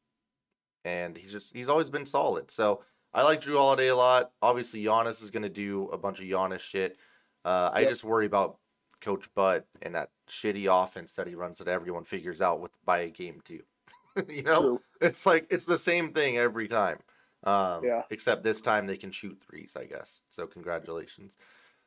and he's just—he's always been solid. So I like Jrue Holiday a lot. Obviously, Giannis is going to do a bunch of Giannis shit. Uh, yep. I just worry about Coach Bud and that shitty offense that he runs that everyone figures out with by game two. You know? True. It's like it's the same thing every time. Um, yeah. Except this time they can shoot threes, I guess. So congratulations.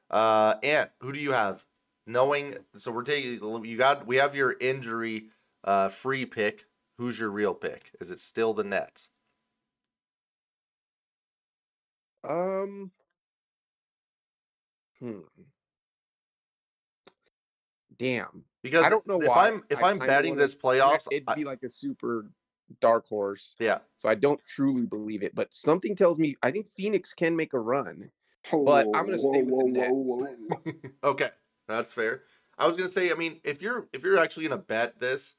Uh, Ant, who do you have? Knowing so we're taking you got we have your injury uh, free pick. Who's your real pick? Is it still the Nets? Um. Hmm. Damn. Because I don't know if why. I'm if I I'm betting wanna, this playoffs, it'd be I, like a super dark horse. Yeah. So I don't truly believe it, but something tells me I think Phoenix can make a run. Oh, but I'm gonna whoa, stay with whoa, the Nets. Whoa, whoa. Okay. That's fair. I was gonna say, I mean, if you're if you're actually gonna bet this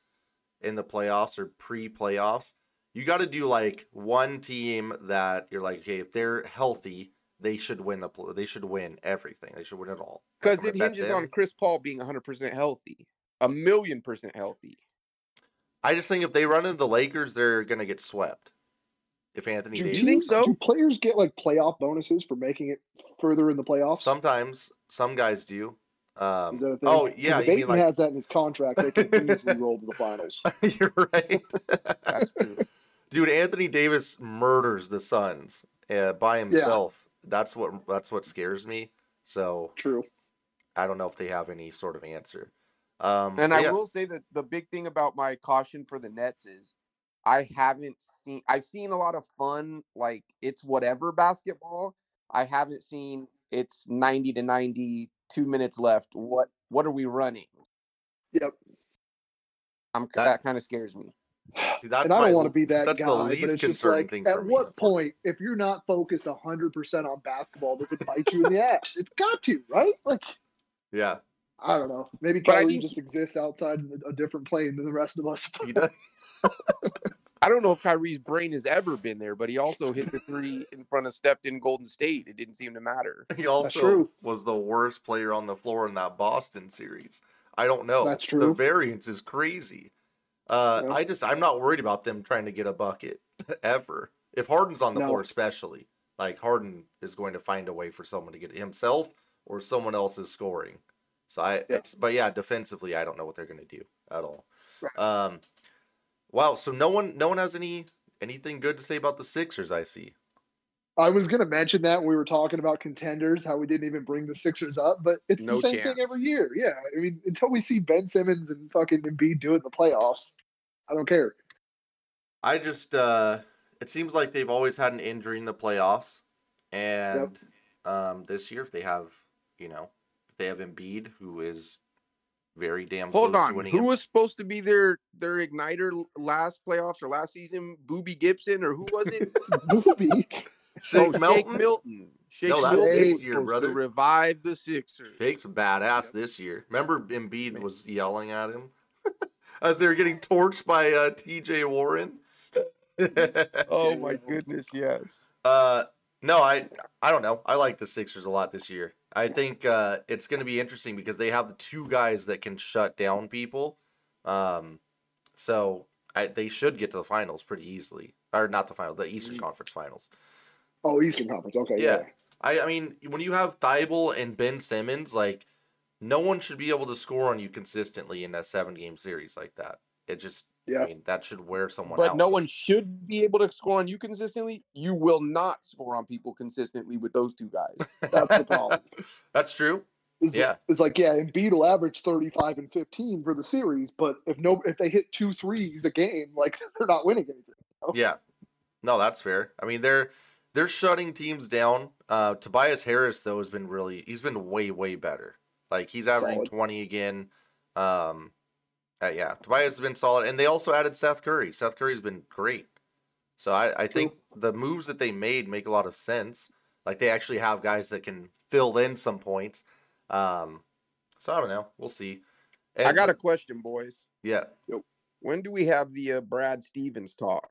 in the playoffs or pre-playoffs, you got to do like one team that you're like, okay, if they're healthy, they should win the they should win everything. They should win it all. Because it hinges on Chris Paul being one hundred percent healthy, a million percent healthy. I just think if they run into the Lakers, they're gonna get swept. If Anthony, do you think so? Do players get like playoff bonuses for making it further in the playoffs? Sometimes, some guys do. Um, oh yeah, you mean like... has that in his contract. They can easily roll to the finals. You're right. That's true. Dude, Anthony Davis murders the Suns uh, by himself. Yeah. That's what that's what scares me. So true. I don't know if they have any sort of answer. Um, and I yeah. will say that the big thing about my caution for the Nets is I haven't seen. I've seen a lot of fun, like it's whatever basketball. I haven't seen it's ninety to ninety. Two minutes left. What what are we running? Yep. I'm that, that kind of scares me. See, that's and I don't my, want to be that that's guy. That's the least but it's concerning like, thing for at me. At what point, if you're not focused one hundred percent on basketball, does it bite you in the ass? It's got to, right? Like, yeah. I don't know. Maybe but Kyrie just exists outside a different plane than the rest of us. He does. I don't know if Kyrie's brain has ever been there, but he also hit the three in front of stepped-in Golden State. It didn't seem to matter. He also was the worst player on the floor in that Boston series. I don't know. That's true. The variance is crazy. Uh, yeah. I just, I'm not worried about them trying to get a bucket ever. If Harden's on the no. floor, especially, like Harden is going to find a way for someone to get it himself or someone else is scoring. So I, yeah. It's, but yeah, defensively, I don't know what they're going to do at all. Right. Um, Wow, so no one no one has any anything good to say about the Sixers, I see. I was going to mention that when we were talking about contenders, how we didn't even bring the Sixers up, but it's no the same chance. Thing every year. Yeah, I mean, until we see Ben Simmons and fucking Embiid do it in the playoffs, I don't care. I just, uh, it seems like they've always had an injury in the playoffs, and yep. um, this year if they have, you know, if they have Embiid, who is... very damn Hold close on. To winning who him. Was supposed to be their their igniter last playoffs or last season? Booby Gibson or who was it? Booby. Shake oh, Milton. Shake Milton. Shake no, that was this year, brother. To revive the Sixers. Shake's a badass yep. this year. Remember Embiid Man. Was yelling at him as they were getting torched by uh, T J Warren? Oh my goodness, yes. Uh, no, I I don't know. I like the Sixers a lot this year. I think uh, it's going to be interesting because they have the two guys that can shut down people. Um, so I, they should get to the finals pretty easily. Or not the finals, the Eastern Conference finals. Oh, Eastern Conference. Okay, yeah. yeah. I, I mean, when you have Thibault and Ben Simmons, like, no one should be able to score on you consistently in a seven-game series like that. It just, yeah. I mean, that should wear someone but out. But no one should be able to score on you consistently. You will not score on people consistently with those two guys. That's the problem. That's true. It's yeah. Like, it's like, yeah, Embiid will average thirty-five and fifteen for the series, but if no, if they hit two threes a game, like, they're not winning anything. You know? Yeah. No, that's fair. I mean, they're they're shutting teams down. Uh, Tobias Harris, though, has been really – he's been way, way better. Like, he's averaging Solid. twenty again. Um Uh, yeah, Tobias has been solid, and they also added Seth Curry. Seth Curry's been great. So I, I think the moves that they made make a lot of sense. Like, they actually have guys that can fill in some points. Um, so I don't know. We'll see. And, I got a question, boys. Yeah. When do we have the uh, Brad Stevens talk?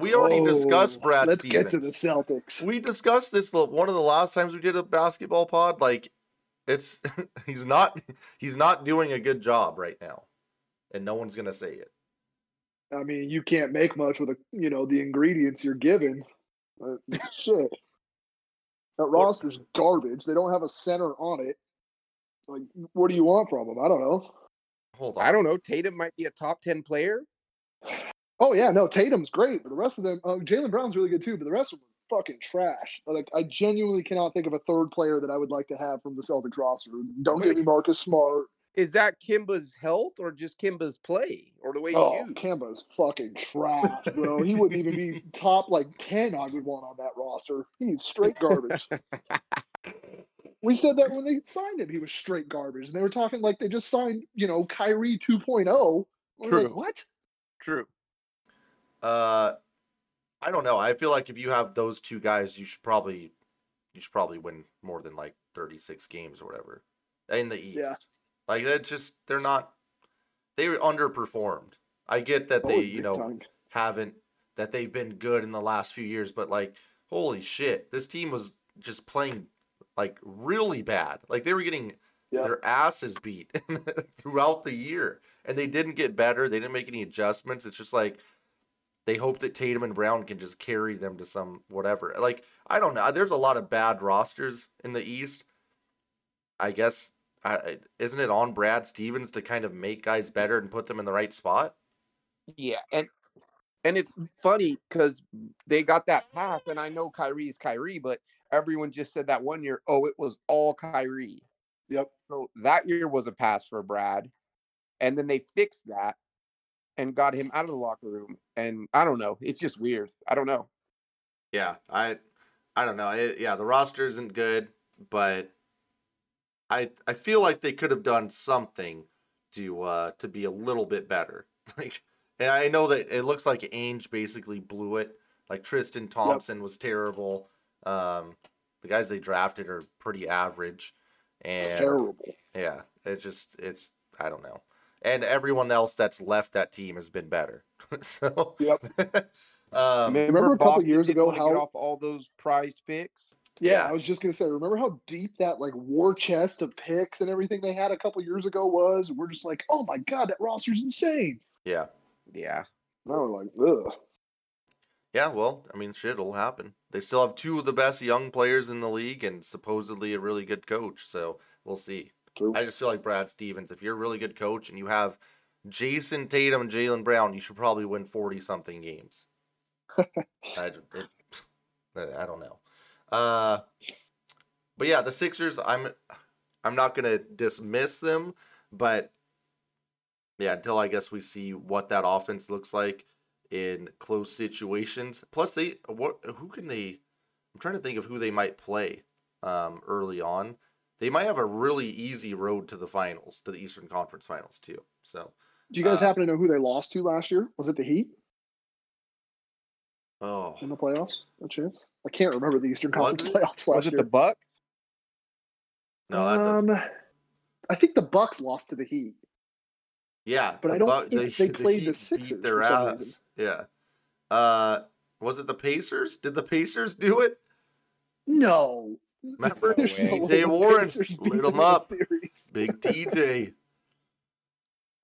We already oh, discussed Brad let's Stevens. Let's get to the Celtics. We discussed this one of the last times we did a basketball pod. Like, it's he's not he's not doing a good job right now. And no one's going to say it. I mean, you can't make much with, a, you know, the ingredients you're given. Uh, shit. That roster's garbage. They don't have a center on it. Like, what do you want from them? I don't know. Hold on. I don't know. Tatum might be a top ten player. Oh, yeah. No, Tatum's great, but the rest of them, um, Jaylen Brown's really good too, but the rest of them are fucking trash. Like, I genuinely cannot think of a third player that I would like to have from the Celtics roster. Don't really? Get me Marcus Smart. Is that Kemba's health or just Kemba's play or the way oh, you use? Kemba's fucking trash, bro. He wouldn't even be top like ten I would want on that roster. He's straight garbage. We said that when they signed him, he was straight garbage. And they were talking like they just signed, you know, Kyrie two point oh. True. Like, what? True. Uh, I don't know. I feel like if you have those two guys, you should probably you should probably win more than like thirty-six games or whatever in the East. Yeah. Like, that just, they're not, they were underperformed. I get that they, you know, haven't, that they've been good in the last few years, but, like, holy shit, this team was just playing, like, really bad. Like, they were getting yeah. their asses beat throughout the year, and they didn't get better. They didn't make any adjustments. It's just, like, they hope that Tatum and Brown can just carry them to some whatever. Like, I don't know. There's a lot of bad rosters in the East, I guess. I, isn't it on Brad Stevens to kind of make guys better and put them in the right spot? Yeah, and and it's funny because they got that path, and I know Kyrie's Kyrie, but everyone just said that one year, oh, it was all Kyrie. Yep. So that year was a pass for Brad, and then they fixed that and got him out of the locker room. And I don't know, it's just weird. I don't know. Yeah, I, I don't know. It, yeah, the roster isn't good, but. I, I feel like they could have done something to uh to be a little bit better. Like, and I know that it looks like Ainge basically blew it. Like Tristan Thompson yep. was terrible. Um, the guys they drafted are pretty average. And terrible. Yeah, it just it's I don't know. And everyone else that's left that team has been better. So yep. um, remember a couple years ago how off all those prized picks. Yeah, yeah, I was just going to say, remember how deep that, like, war chest of picks and everything they had a couple years ago was? We're just like, oh, my God, that roster's insane. Yeah. Yeah. And I was like, ugh. Yeah, well, I mean, shit will happen. They still have two of the best young players in the league and supposedly a really good coach, so we'll see. True. I just feel like Brad Stevens, if you're a really good coach and you have Jason Tatum and Jaylen Brown, you should probably win forty-something games. I, it, I don't know. Uh, but yeah, the Sixers, I'm, I'm not going to dismiss them, but yeah, until I guess we see what that offense looks like in close situations. Plus they, what, who can they, I'm trying to think of who they might play, um, early on. They might have a really easy road to the finals, to the Eastern Conference Finals too. So do you guys uh, happen to know who they lost to last year? Was it the Heat? Oh, in the playoffs, a chance. I can't remember the Eastern Conference was it, playoffs last was it year. The Bucks? No, that doesn't. Um, I think the Bucks lost to the Heat. Yeah, but I don't Buc- think they, they played the, the Sixers. Their ass. Yeah. Uh, was it the Pacers? Did the Pacers do it? No. Remember, no T J Warren lit them up. Big T J.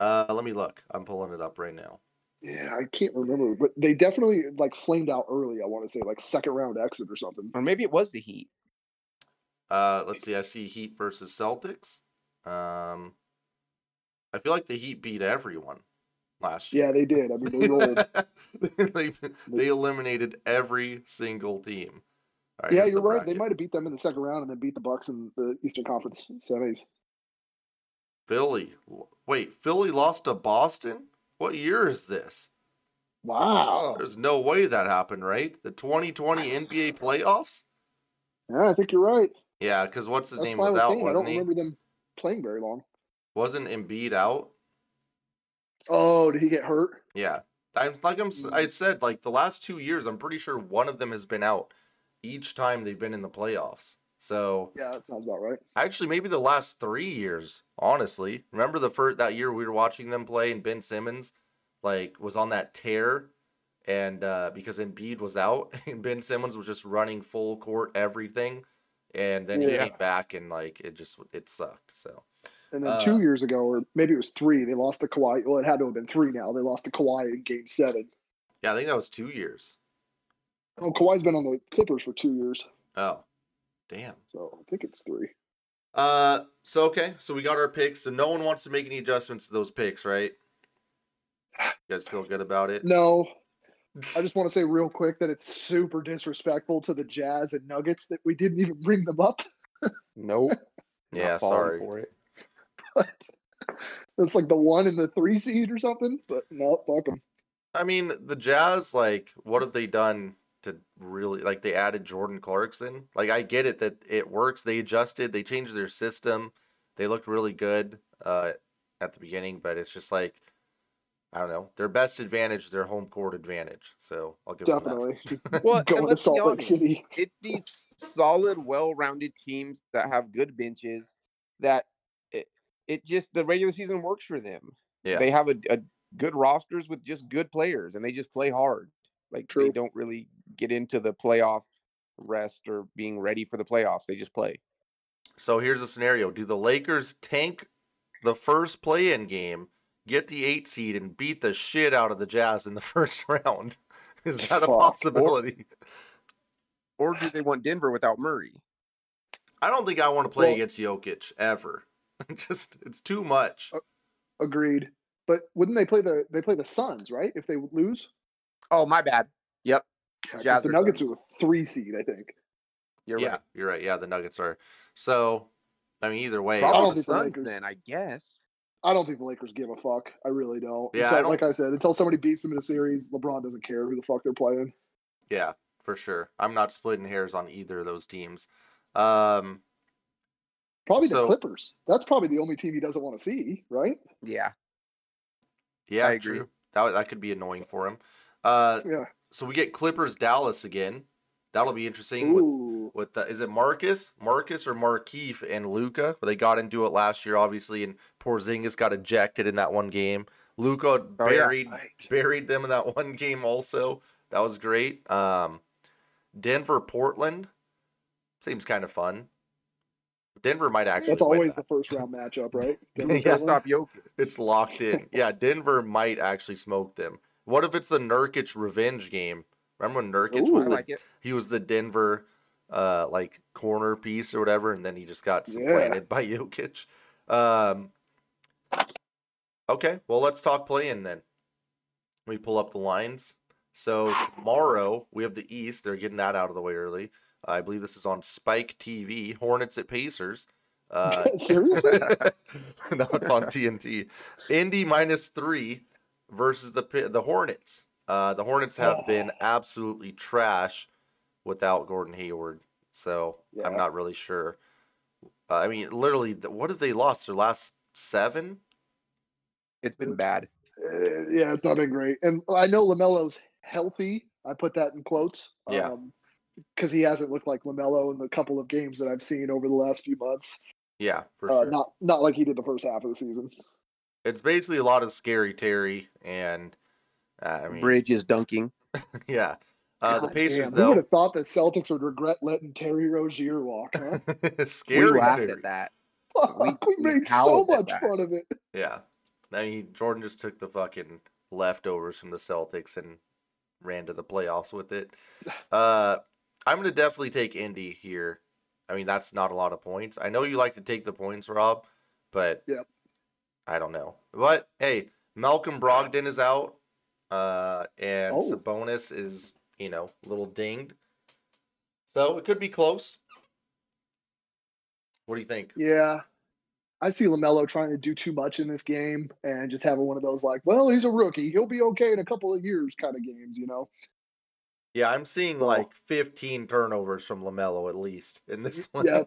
Uh, let me look. I'm pulling it up right now. Yeah, I can't remember, but they definitely, like, flamed out early, I want to say, like, second-round exit or something. Or maybe it was the Heat. Uh, let's see, I see Heat versus Celtics. Um, I feel like the Heat beat everyone last year. Yeah, they did. I mean, they rolled. they, they eliminated every single team. Right, yeah, you're the right. Bracket. They might have beat them in the second round and then beat the Bucks in the Eastern Conference semis. Philly. Wait, Philly lost to Boston? What year is this? Wow. There's no way that happened, right? The twenty twenty N B A playoffs? Yeah, I think you're right. Yeah, because what's his That's name was out, wasn't I don't he? remember them playing very long. Wasn't Embiid out? Oh, did he get hurt? Yeah. I'm, like I'm, I said, like the last two years, I'm pretty sure one of them has been out each time they've been in the playoffs. So yeah, that sounds about right. Actually, maybe the last three years, honestly. Remember the first that year we were watching them play, and Ben Simmons, like, was on that tear, and uh, because Embiid was out, and Ben Simmons was just running full court everything, and then he yeah. came back, and like it just it sucked. So. And then uh, two years ago, or maybe it was three, they lost to Kawhi. Well, it had to have been three now. They lost to Kawhi in Game Seven. Yeah, I think that was two years. Oh, Kawhi's been on the Clippers for two years. Oh, damn. So I think it's three. Uh, so okay, so we got our picks. So no one wants to make any adjustments to those picks, right? You guys feel good about it? No. I just want to say real quick that it's super disrespectful to the Jazz and Nuggets that we didn't even bring them up. Nope. Yeah, sorry for it. But it's like the one and the three seed or something. But no, fuck them. I mean, the Jazz, like, what have they done to really, like, they added Jordan Clarkson. Like, I get it that it works. They adjusted. They changed their system. They looked really good uh, at the beginning, but it's just like, I don't know. Their best advantage is their home court advantage. So I'll give Definitely. them that. Well, going to Salt Lake City. It's these solid, well-rounded teams that have good benches that it, it just, the regular season works for them. Yeah. They have a, a good rosters with just good players, and they just play hard. Like, True. They don't really get into the playoff rest or being ready for the playoffs. They just play. So here's a scenario. Do the Lakers tank the first play-in game, get the eight seed, and beat the shit out of the Jazz in the first round? Is that a possibility? Or, or do they want Denver without Murray? I don't think I want to play well, against Jokic ever. Just, it's too much. Agreed. But wouldn't they play the they play the Suns, right? If they lose? Oh, my bad. Yep. Yeah, Jazz the Nuggets Suns. Are a three seed, I think. You're yeah, right. You're right. Yeah, the Nuggets are. So, I mean, either way. Probably the Suns, the then, I guess. I don't think the Lakers give a fuck. I really don't. Yeah, until, I don't. Like I said, until somebody beats them in a series, LeBron doesn't care who the fuck they're playing. Yeah, for sure. I'm not splitting hairs on either of those teams. Um, probably so, the Clippers. That's probably the only team he doesn't want to see, right? Yeah. Yeah, I agree. True. That that could be annoying for him. Uh, yeah. So we get Clippers Dallas again. That'll be interesting. Ooh. With with the, is it Marcus, Marcus or Markieff and Luka? They got into it last year, obviously, and Porzingis got ejected in that one game. Luka buried oh, yeah. buried them in that one game. Also, that was great. Um, Denver Portland seems kind of fun. Denver might actually. That's always that. The first round matchup, right? Yeah, stop Jokic. It's locked in. Yeah, Denver might actually smoke them. What if it's the Nurkic revenge game? Remember when Nurkic Ooh, was the, like he was the Denver uh, like corner piece or whatever, and then he just got supplanted yeah. by Jokic. Um, okay, well let's talk play-in then. We pull up the lines. So tomorrow we have the East. They're getting that out of the way early. I believe this is on Spike T V. Hornets at Pacers. Uh, Seriously? No, it's on T N T. Indy minus three versus the the Hornets. Uh, the Hornets have yeah. been absolutely trash without Gordon Hayward, so yeah. I'm not really sure. Uh, I mean, literally, what have they lost? Their last seven? It's been bad. Uh, yeah, it's not been great. And I know LaMelo's healthy. I put that in quotes. Yeah. Um, because he hasn't looked like LaMelo in the couple of games that I've seen over the last few months. Yeah, for uh, sure. Not not like he did the first half of the season. It's basically a lot of Scary Terry and uh, I mean, Bridges dunking. Yeah, uh, the Pacers damn. Though. Who would have thought the Celtics would regret letting Terry Rozier walk? Huh? Scary we laughed Terry. At that. We, we made so much fun of it. Yeah, I mean Jordan just took the fucking leftovers from the Celtics and ran to the playoffs with it. Uh. I'm going to definitely take Indy here. I mean, that's not a lot of points. I know you like to take the points, Rob, but yep. I don't know. But, hey, Malcolm Brogdon is out, uh, and oh. Sabonis is, you know, a little dinged. So, it could be close. What do you think? Yeah. I see LaMelo trying to do too much in this game and just having one of those, like, well, he's a rookie. He'll be okay in a couple of years kind of games, you know? Yeah, I'm seeing so, like fifteen turnovers from LaMelo at least in this one. Yeah,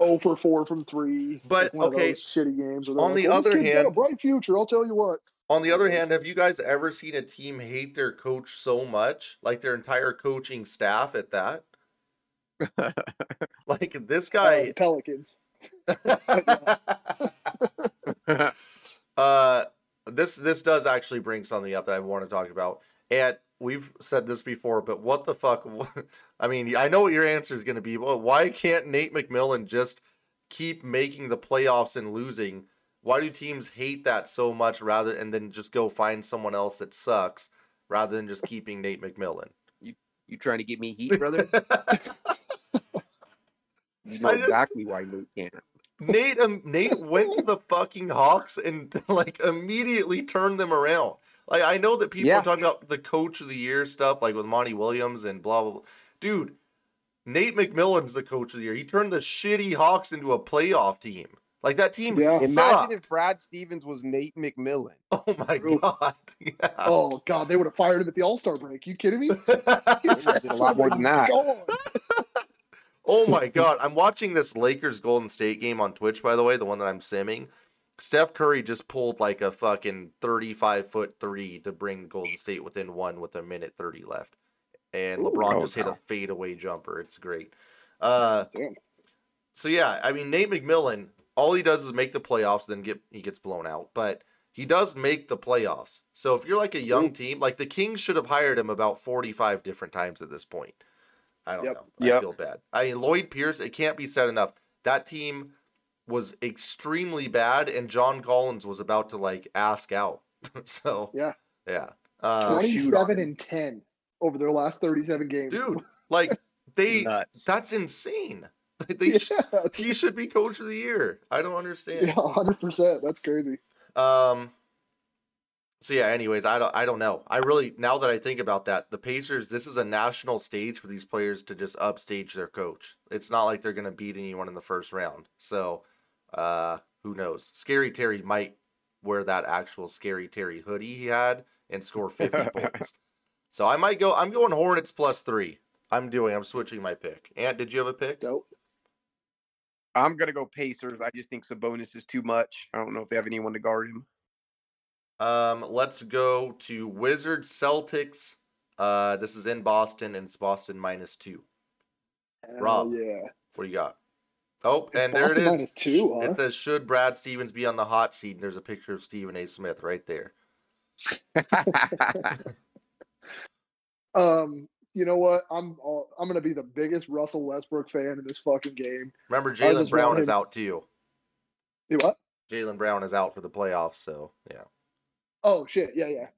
oh for four from three. But, one okay, of those shitty games. On like, the well, other hand, got a bright future, I'll tell you what. On the other hand, have you guys ever seen a team hate their coach so much? Like their entire coaching staff at that? Like this guy. Uh, Pelicans. uh, this, this does actually bring something up that I want to talk about. At We've said this before, but what the fuck? I mean, I know what your answer is going to be. But why can't Nate McMillan just keep making the playoffs and losing? Why do teams hate that so much rather and then just go find someone else that sucks rather than just keeping Nate McMillan? You You trying to get me heat, brother? You know just, exactly why Nate can't. Nate, um, Nate went to the fucking Hawks and like immediately turned them around. Like I know that people yeah. are talking about the coach of the year stuff, like with Monty Williams and blah blah blah. Dude, Nate McMillan's the coach of the year. He turned the shitty Hawks into a playoff team. Like that team yeah. Imagine if Brad Stevens was Nate McMillan. Oh my True. God. Yeah. Oh God, they would have fired him at the All-Star break. You kidding me? Did a lot more than that. Oh my God. I'm watching this Lakers Golden State game on Twitch, by the way, the one that I'm simming. Steph Curry just pulled like a fucking thirty-five foot three to bring Golden State within one with a minute thirty left. And Ooh, LeBron no, just hit no. a fadeaway jumper. It's great. Uh, so yeah, I mean Nate McMillan, all he does is make the playoffs, then get he gets blown out. But he does make the playoffs. So if you're like a young team, like the Kings should have hired him about forty-five different times at this point. I don't yep. know. I yep. feel bad. I mean, Lloyd Pierce, it can't be said enough. That team was extremely bad, and John Collins was about to like ask out. so yeah, yeah, uh, twenty-seven and ten over their last thirty-seven games, dude. Like they, Nuts. That's insane. They yeah. sh- he should be coach of the year. I don't understand. Yeah, one hundred percent. That's crazy. Um. So yeah. Anyways, I don't. I don't know. I really now that I think about that, the Pacers. This is a national stage for these players to just upstage their coach. It's not like they're going to beat anyone in the first round. So, uh, who knows? Scary Terry might wear that actual Scary Terry hoodie he had and score fifty points. So I might go. I'm going Hornets plus three. I'm doing. I'm switching my pick. Ant, did you have a pick? Nope. I'm going to go Pacers. I just think Sabonis is too much. I don't know if they have anyone to guard him. Um, let's go to Wizards Celtics. Uh, this is in Boston, and it's Boston minus two. Hell Rob, yeah. What do you got? Oh, it's and Boston there it is. Two, huh? It says, should Brad Stevens be on the hot seat? And there's a picture of Stephen A. Smith right there. um. You know what? I'm all, I'm gonna be the biggest Russell Westbrook fan in this fucking game. Remember, Jaylen Brown is out too. You what? Jaylen Brown is out for the playoffs, so yeah. Oh shit! Yeah, yeah.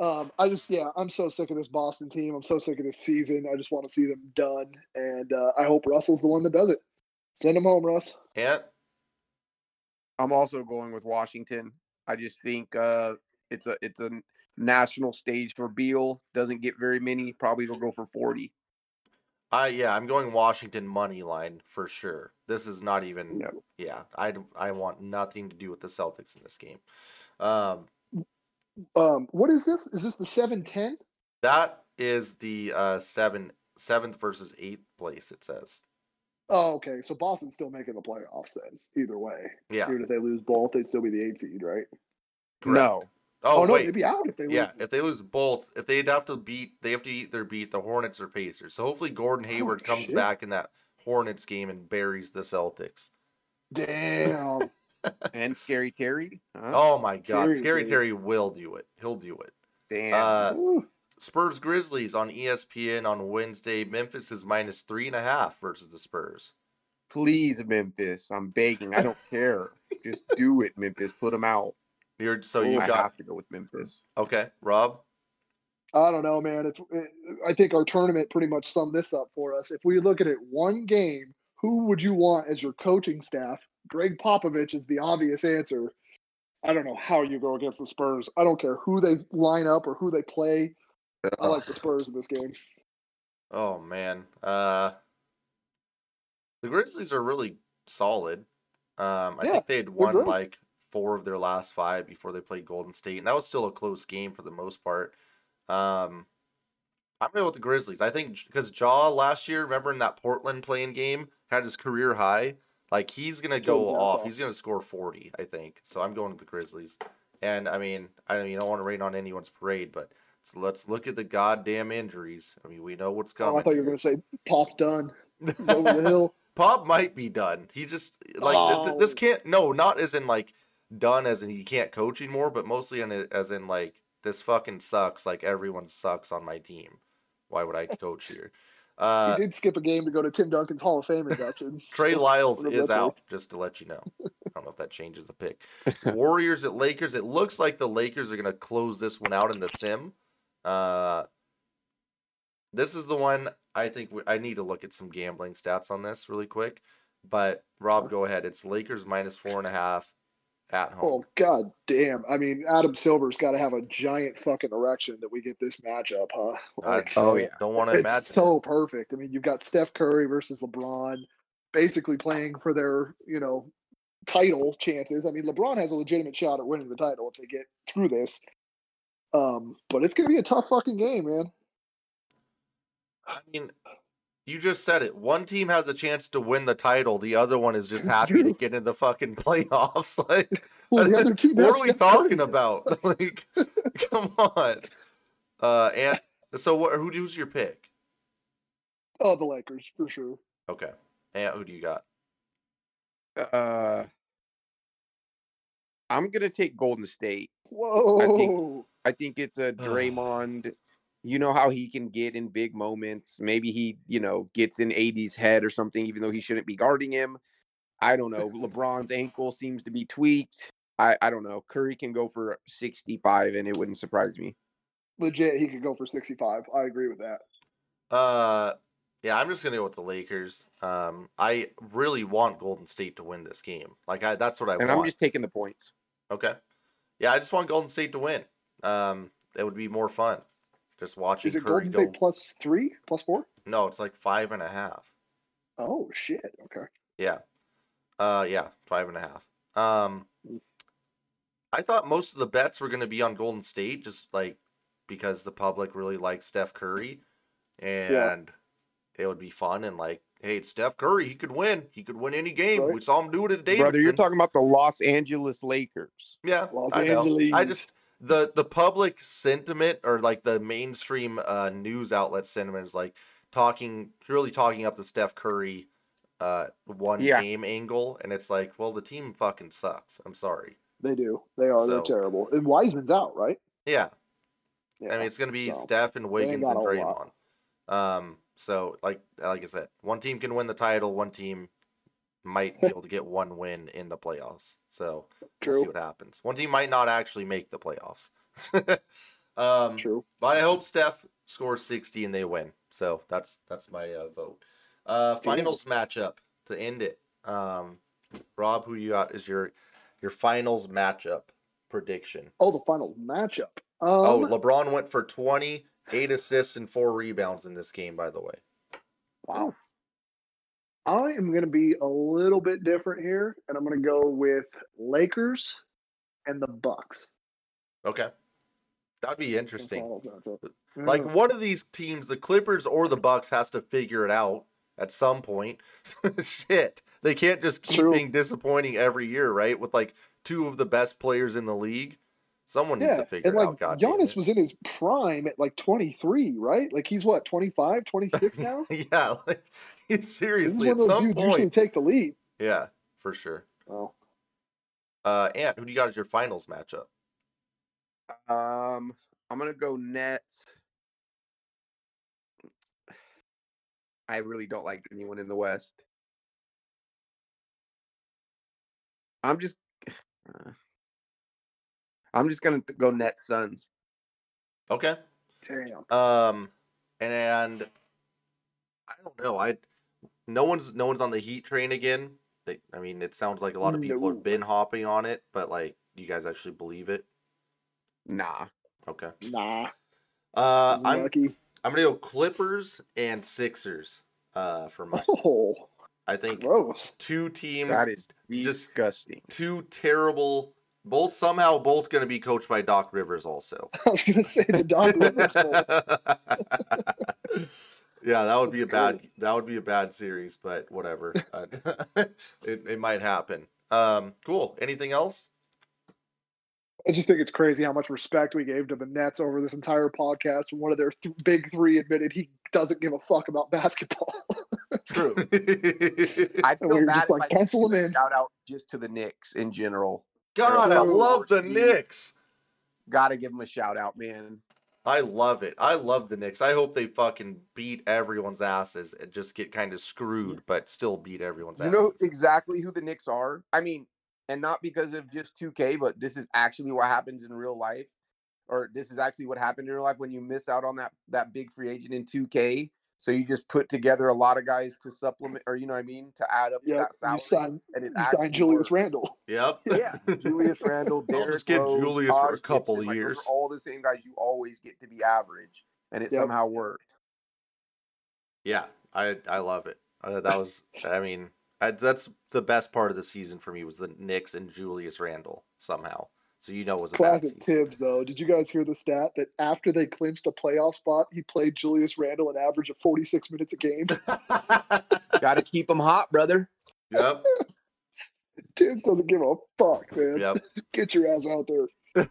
Um, I just yeah, I'm so sick of this Boston team. I'm so sick of this season. I just want to see them done, and uh, I hope Russell's the one that does it. Send him home, Russ. Yeah. I'm also going with Washington. I just think uh, it's a it's a. national stage for Beal. Doesn't get very many. Probably will go for forty. Uh, yeah, I'm going Washington money line for sure. This is not even, no. yeah, I, I want nothing to do with the Celtics in this game. Um, um, what is this? Is this the seven ten? That is the uh, seven, seventh versus eighth place, it says. Oh, okay. So Boston's still making the playoffs then, either way. Yeah. Even if they lose both, they'd still be the eighth seed, right? Correct. No. Oh, oh no, wait. They'd be out if they lose. Yeah, if they lose both, if they'd have to beat, they have to either beat the Hornets or Pacers. So hopefully Gordon Hayward oh, comes shit. back in that Hornets game and buries the Celtics. Damn. And Scary Terry. Huh? Oh my God, Scary, Scary Terry will do it. He'll do it. Damn. Uh, Spurs Grizzlies on E S P N on Wednesday. Memphis is minus three and a half versus the Spurs. Please, Memphis. I'm begging. I don't care. Just do it, Memphis. Put them out. You're, so you I got, have to go with Memphis. Okay, Rob? I don't know, man. It's, it, I think our tournament pretty much summed this up for us. If we look at it one game, who would you want as your coaching staff? Greg Popovich is the obvious answer. I don't know how you go against the Spurs. I don't care who they line up or who they play. I like the Spurs in this game. Oh, man. Uh, the Grizzlies are really solid. Um, I yeah, think they'd won, like, four of their last five before they played Golden State. And that was still a close game for the most part. Um, I'm going to go with the Grizzlies. I think because Jaw last year, remember in that Portland playing game, had his career high. Like, he's going to go Jaw off. Jaw. He's going to score forty, I think. So I'm going with the Grizzlies. And, I mean, I mean, you don't want to rain on anyone's parade, but let's look at the goddamn injuries. I mean, we know what's coming. Oh, I thought you were going to say Pop done. Over the hill. Pop might be done. He just, like, oh. this, this can't, no, not as in, like, done as in he can't coach anymore, but mostly in a, as in like this fucking sucks. Like everyone sucks on my team. Why would I coach here? Uh, he did skip a game to go to Tim Duncan's Hall of Fame induction. Trey Lyles is out, just to let you know. I don't know if that changes the pick. Warriors at Lakers. It looks like the Lakers are gonna close this one out in the sim. Uh, This is the one I think we, I need to look at some gambling stats on this really quick. But, Rob, go ahead. It's Lakers minus four and a half at home. Oh, god damn. I mean, Adam Silver's got to have a giant fucking erection that we get this matchup, huh? Like, oh, yeah. Don't want to imagine. It's so perfect. I mean, you've got Steph Curry versus LeBron basically playing for their, you know, title chances. I mean, LeBron has a legitimate shot at winning the title if they get through this. Um, but it's going to be a tough fucking game, man. I mean, you just said it. One team has a chance to win the title. The other one is just happy to get in the fucking playoffs. Like, well, the other team what are we talking about? Like, come on. Uh, and so, what, who, who's your pick? Oh, the Lakers for sure. Okay, and who do you got? Uh, I'm gonna take Golden State. Whoa! I think, I think it's a Draymond. You know how he can get in big moments. Maybe he, you know, gets in A D's head or something, even though he shouldn't be guarding him. I don't know. LeBron's ankle seems to be tweaked. I, I don't know. Curry can go for sixty-five, and it wouldn't surprise me. Legit, he could go for sixty-five. I agree with that. Uh, yeah, I'm just going to go with the Lakers. Um, I really want Golden State to win this game. Like, I, that's what I and want. And I'm just taking the points. Okay. Yeah, I just want Golden State to win. Um, it would be more fun. Just watching Is it Curry Golden State go... plus three, plus four? No, it's like five and a half. Oh, shit. Okay. Yeah. Uh, yeah, five and a half. Um, I thought most of the bets were going to be on Golden State, just like because the public really likes Steph Curry. And yeah. It would be fun. And like, hey, it's Steph Curry. He could win. He could win any game. Right. We saw him do it at Davidson. Brother, you're talking about the Los Angeles Lakers. Yeah, Los I Angeles. Know. I just... The the public sentiment or like the mainstream uh, news outlet sentiment is like talking really talking up the Steph Curry uh, one yeah. game angle, and it's like, well, the team fucking sucks. I'm sorry. They do. They are. So, they're terrible. And Wiseman's out, right? Yeah. yeah. I mean, it's gonna be so, Steph and Wiggins and Draymond. Um. So like like I said, one team can win the title. One team might be able to get one win in the playoffs. So we'll see what happens. One team might not actually make the playoffs. um, True. But I hope Steph scores sixty and they win. So that's that's my uh, vote. Uh, finals yeah. matchup to end it. Um, Rob, who you got is your your finals matchup prediction? Oh, the final matchup. Um, oh, LeBron went for twenty, eight assists and four rebounds in this game, by the way. Wow. I am going to be a little bit different here, and I'm going to go with Lakers and the Bucks. Okay. That'd be interesting. Like, one of these teams, the Clippers or the Bucks, has to figure it out at some point. Shit. They can't just keep True. being disappointing every year, right? With, like, two of the best players in the league. Someone yeah. needs to figure and, like, it out. God Giannis it. was in his prime at, like, twenty-three, right? Like, he's, what, twenty-five, twenty-six now? yeah, like... Seriously, at some point, take the lead. Yeah, for sure. Oh, uh, Ant, who do you got as your finals matchup? Um, I'm gonna go Nets. I really don't like anyone in the West. I'm just, uh, I'm just gonna go Nets Suns. Okay. Damn. Um, and I don't know. I. No one's no one's on the Heat train again. They, I mean, it sounds like a lot of people no. have been hopping on it, but like, do you guys actually believe it? Nah. Okay. Nah. Uh, I'm lucky. I'm gonna go Clippers and Sixers. Uh, for my, oh, I think gross. two teams that is disgusting. Two terrible. Both somehow both gonna be coached by Doc Rivers. Also, I was gonna say the Doc Rivers Bowl. Yeah, that would be a bad that would be a bad series, but whatever. Uh, it it might happen. Um, cool. Anything else? I just think it's crazy how much respect we gave to the Nets over this entire podcast when one of their th- big three admitted he doesn't give a fuck about basketball. True. I feel we bad. Just like, pencil him in. Shout out just to the Knicks in general. God, I love the Knicks. Got to give them a shout out, man. I love it. I love the Knicks. I hope they fucking beat everyone's asses and just get kind of screwed, but still beat everyone's asses. You know exactly who the Knicks are? I mean, and not because of just two K, but this is actually what happens in real life. or this is actually what happened in your life when you miss out on that, that big free agent in two K. So you just put together a lot of guys to supplement, or you know what I mean, to add up yep. to that salary. You signed, and it you signed Julius Randle. Yep. Yeah, Julius Randle, Derrick Rose, get Julius Todd for a couple Gibson. Of years. Like, those are all the same guys you always get to be average, and it yep. somehow worked. Yeah, I I love it. Uh, that was, I mean, I, that's the best part of the season for me was the Knicks and Julius Randle somehow. So you know it was a classic Tibbs, though. Did you guys hear the stat that after they clinched a playoff spot, he played Julius Randle an average of forty-six minutes a game? Got to keep him hot, brother. Yep. Tibbs doesn't give a fuck, man. Yep. Get your ass out there.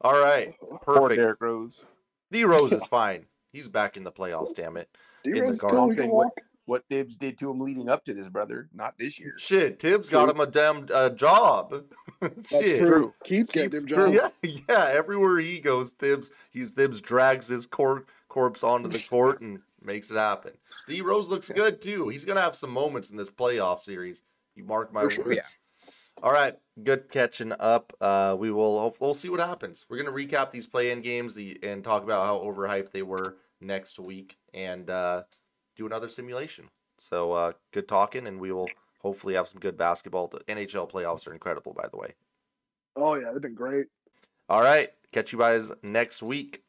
All right. Perfect. Derrick Rose. D Rose is fine. He's back in the playoffs. Damn it. D Rose still can walk. What Tibbs did to him leading up to this, brother, not this year. Shit, Tibbs got him a damn uh, job. That's Shit. True. Keeps getting him job. Yeah, yeah, everywhere he goes, Tibbs, he's, Tibbs drags his cor- corpse onto the court and makes it happen. D Rose looks yeah. good, too. He's going to have some moments in this playoff series. You mark my sure, words. Yeah. All right, good catching up. Uh, we will we'll see what happens. We're going to recap these play-in games the, and talk about how overhyped they were next week. And, uh, do another simulation. So uh, good talking, and we will hopefully have some good basketball. The N H L playoffs are incredible, by the way. Oh, yeah, they've been great. All right. Catch you guys next week.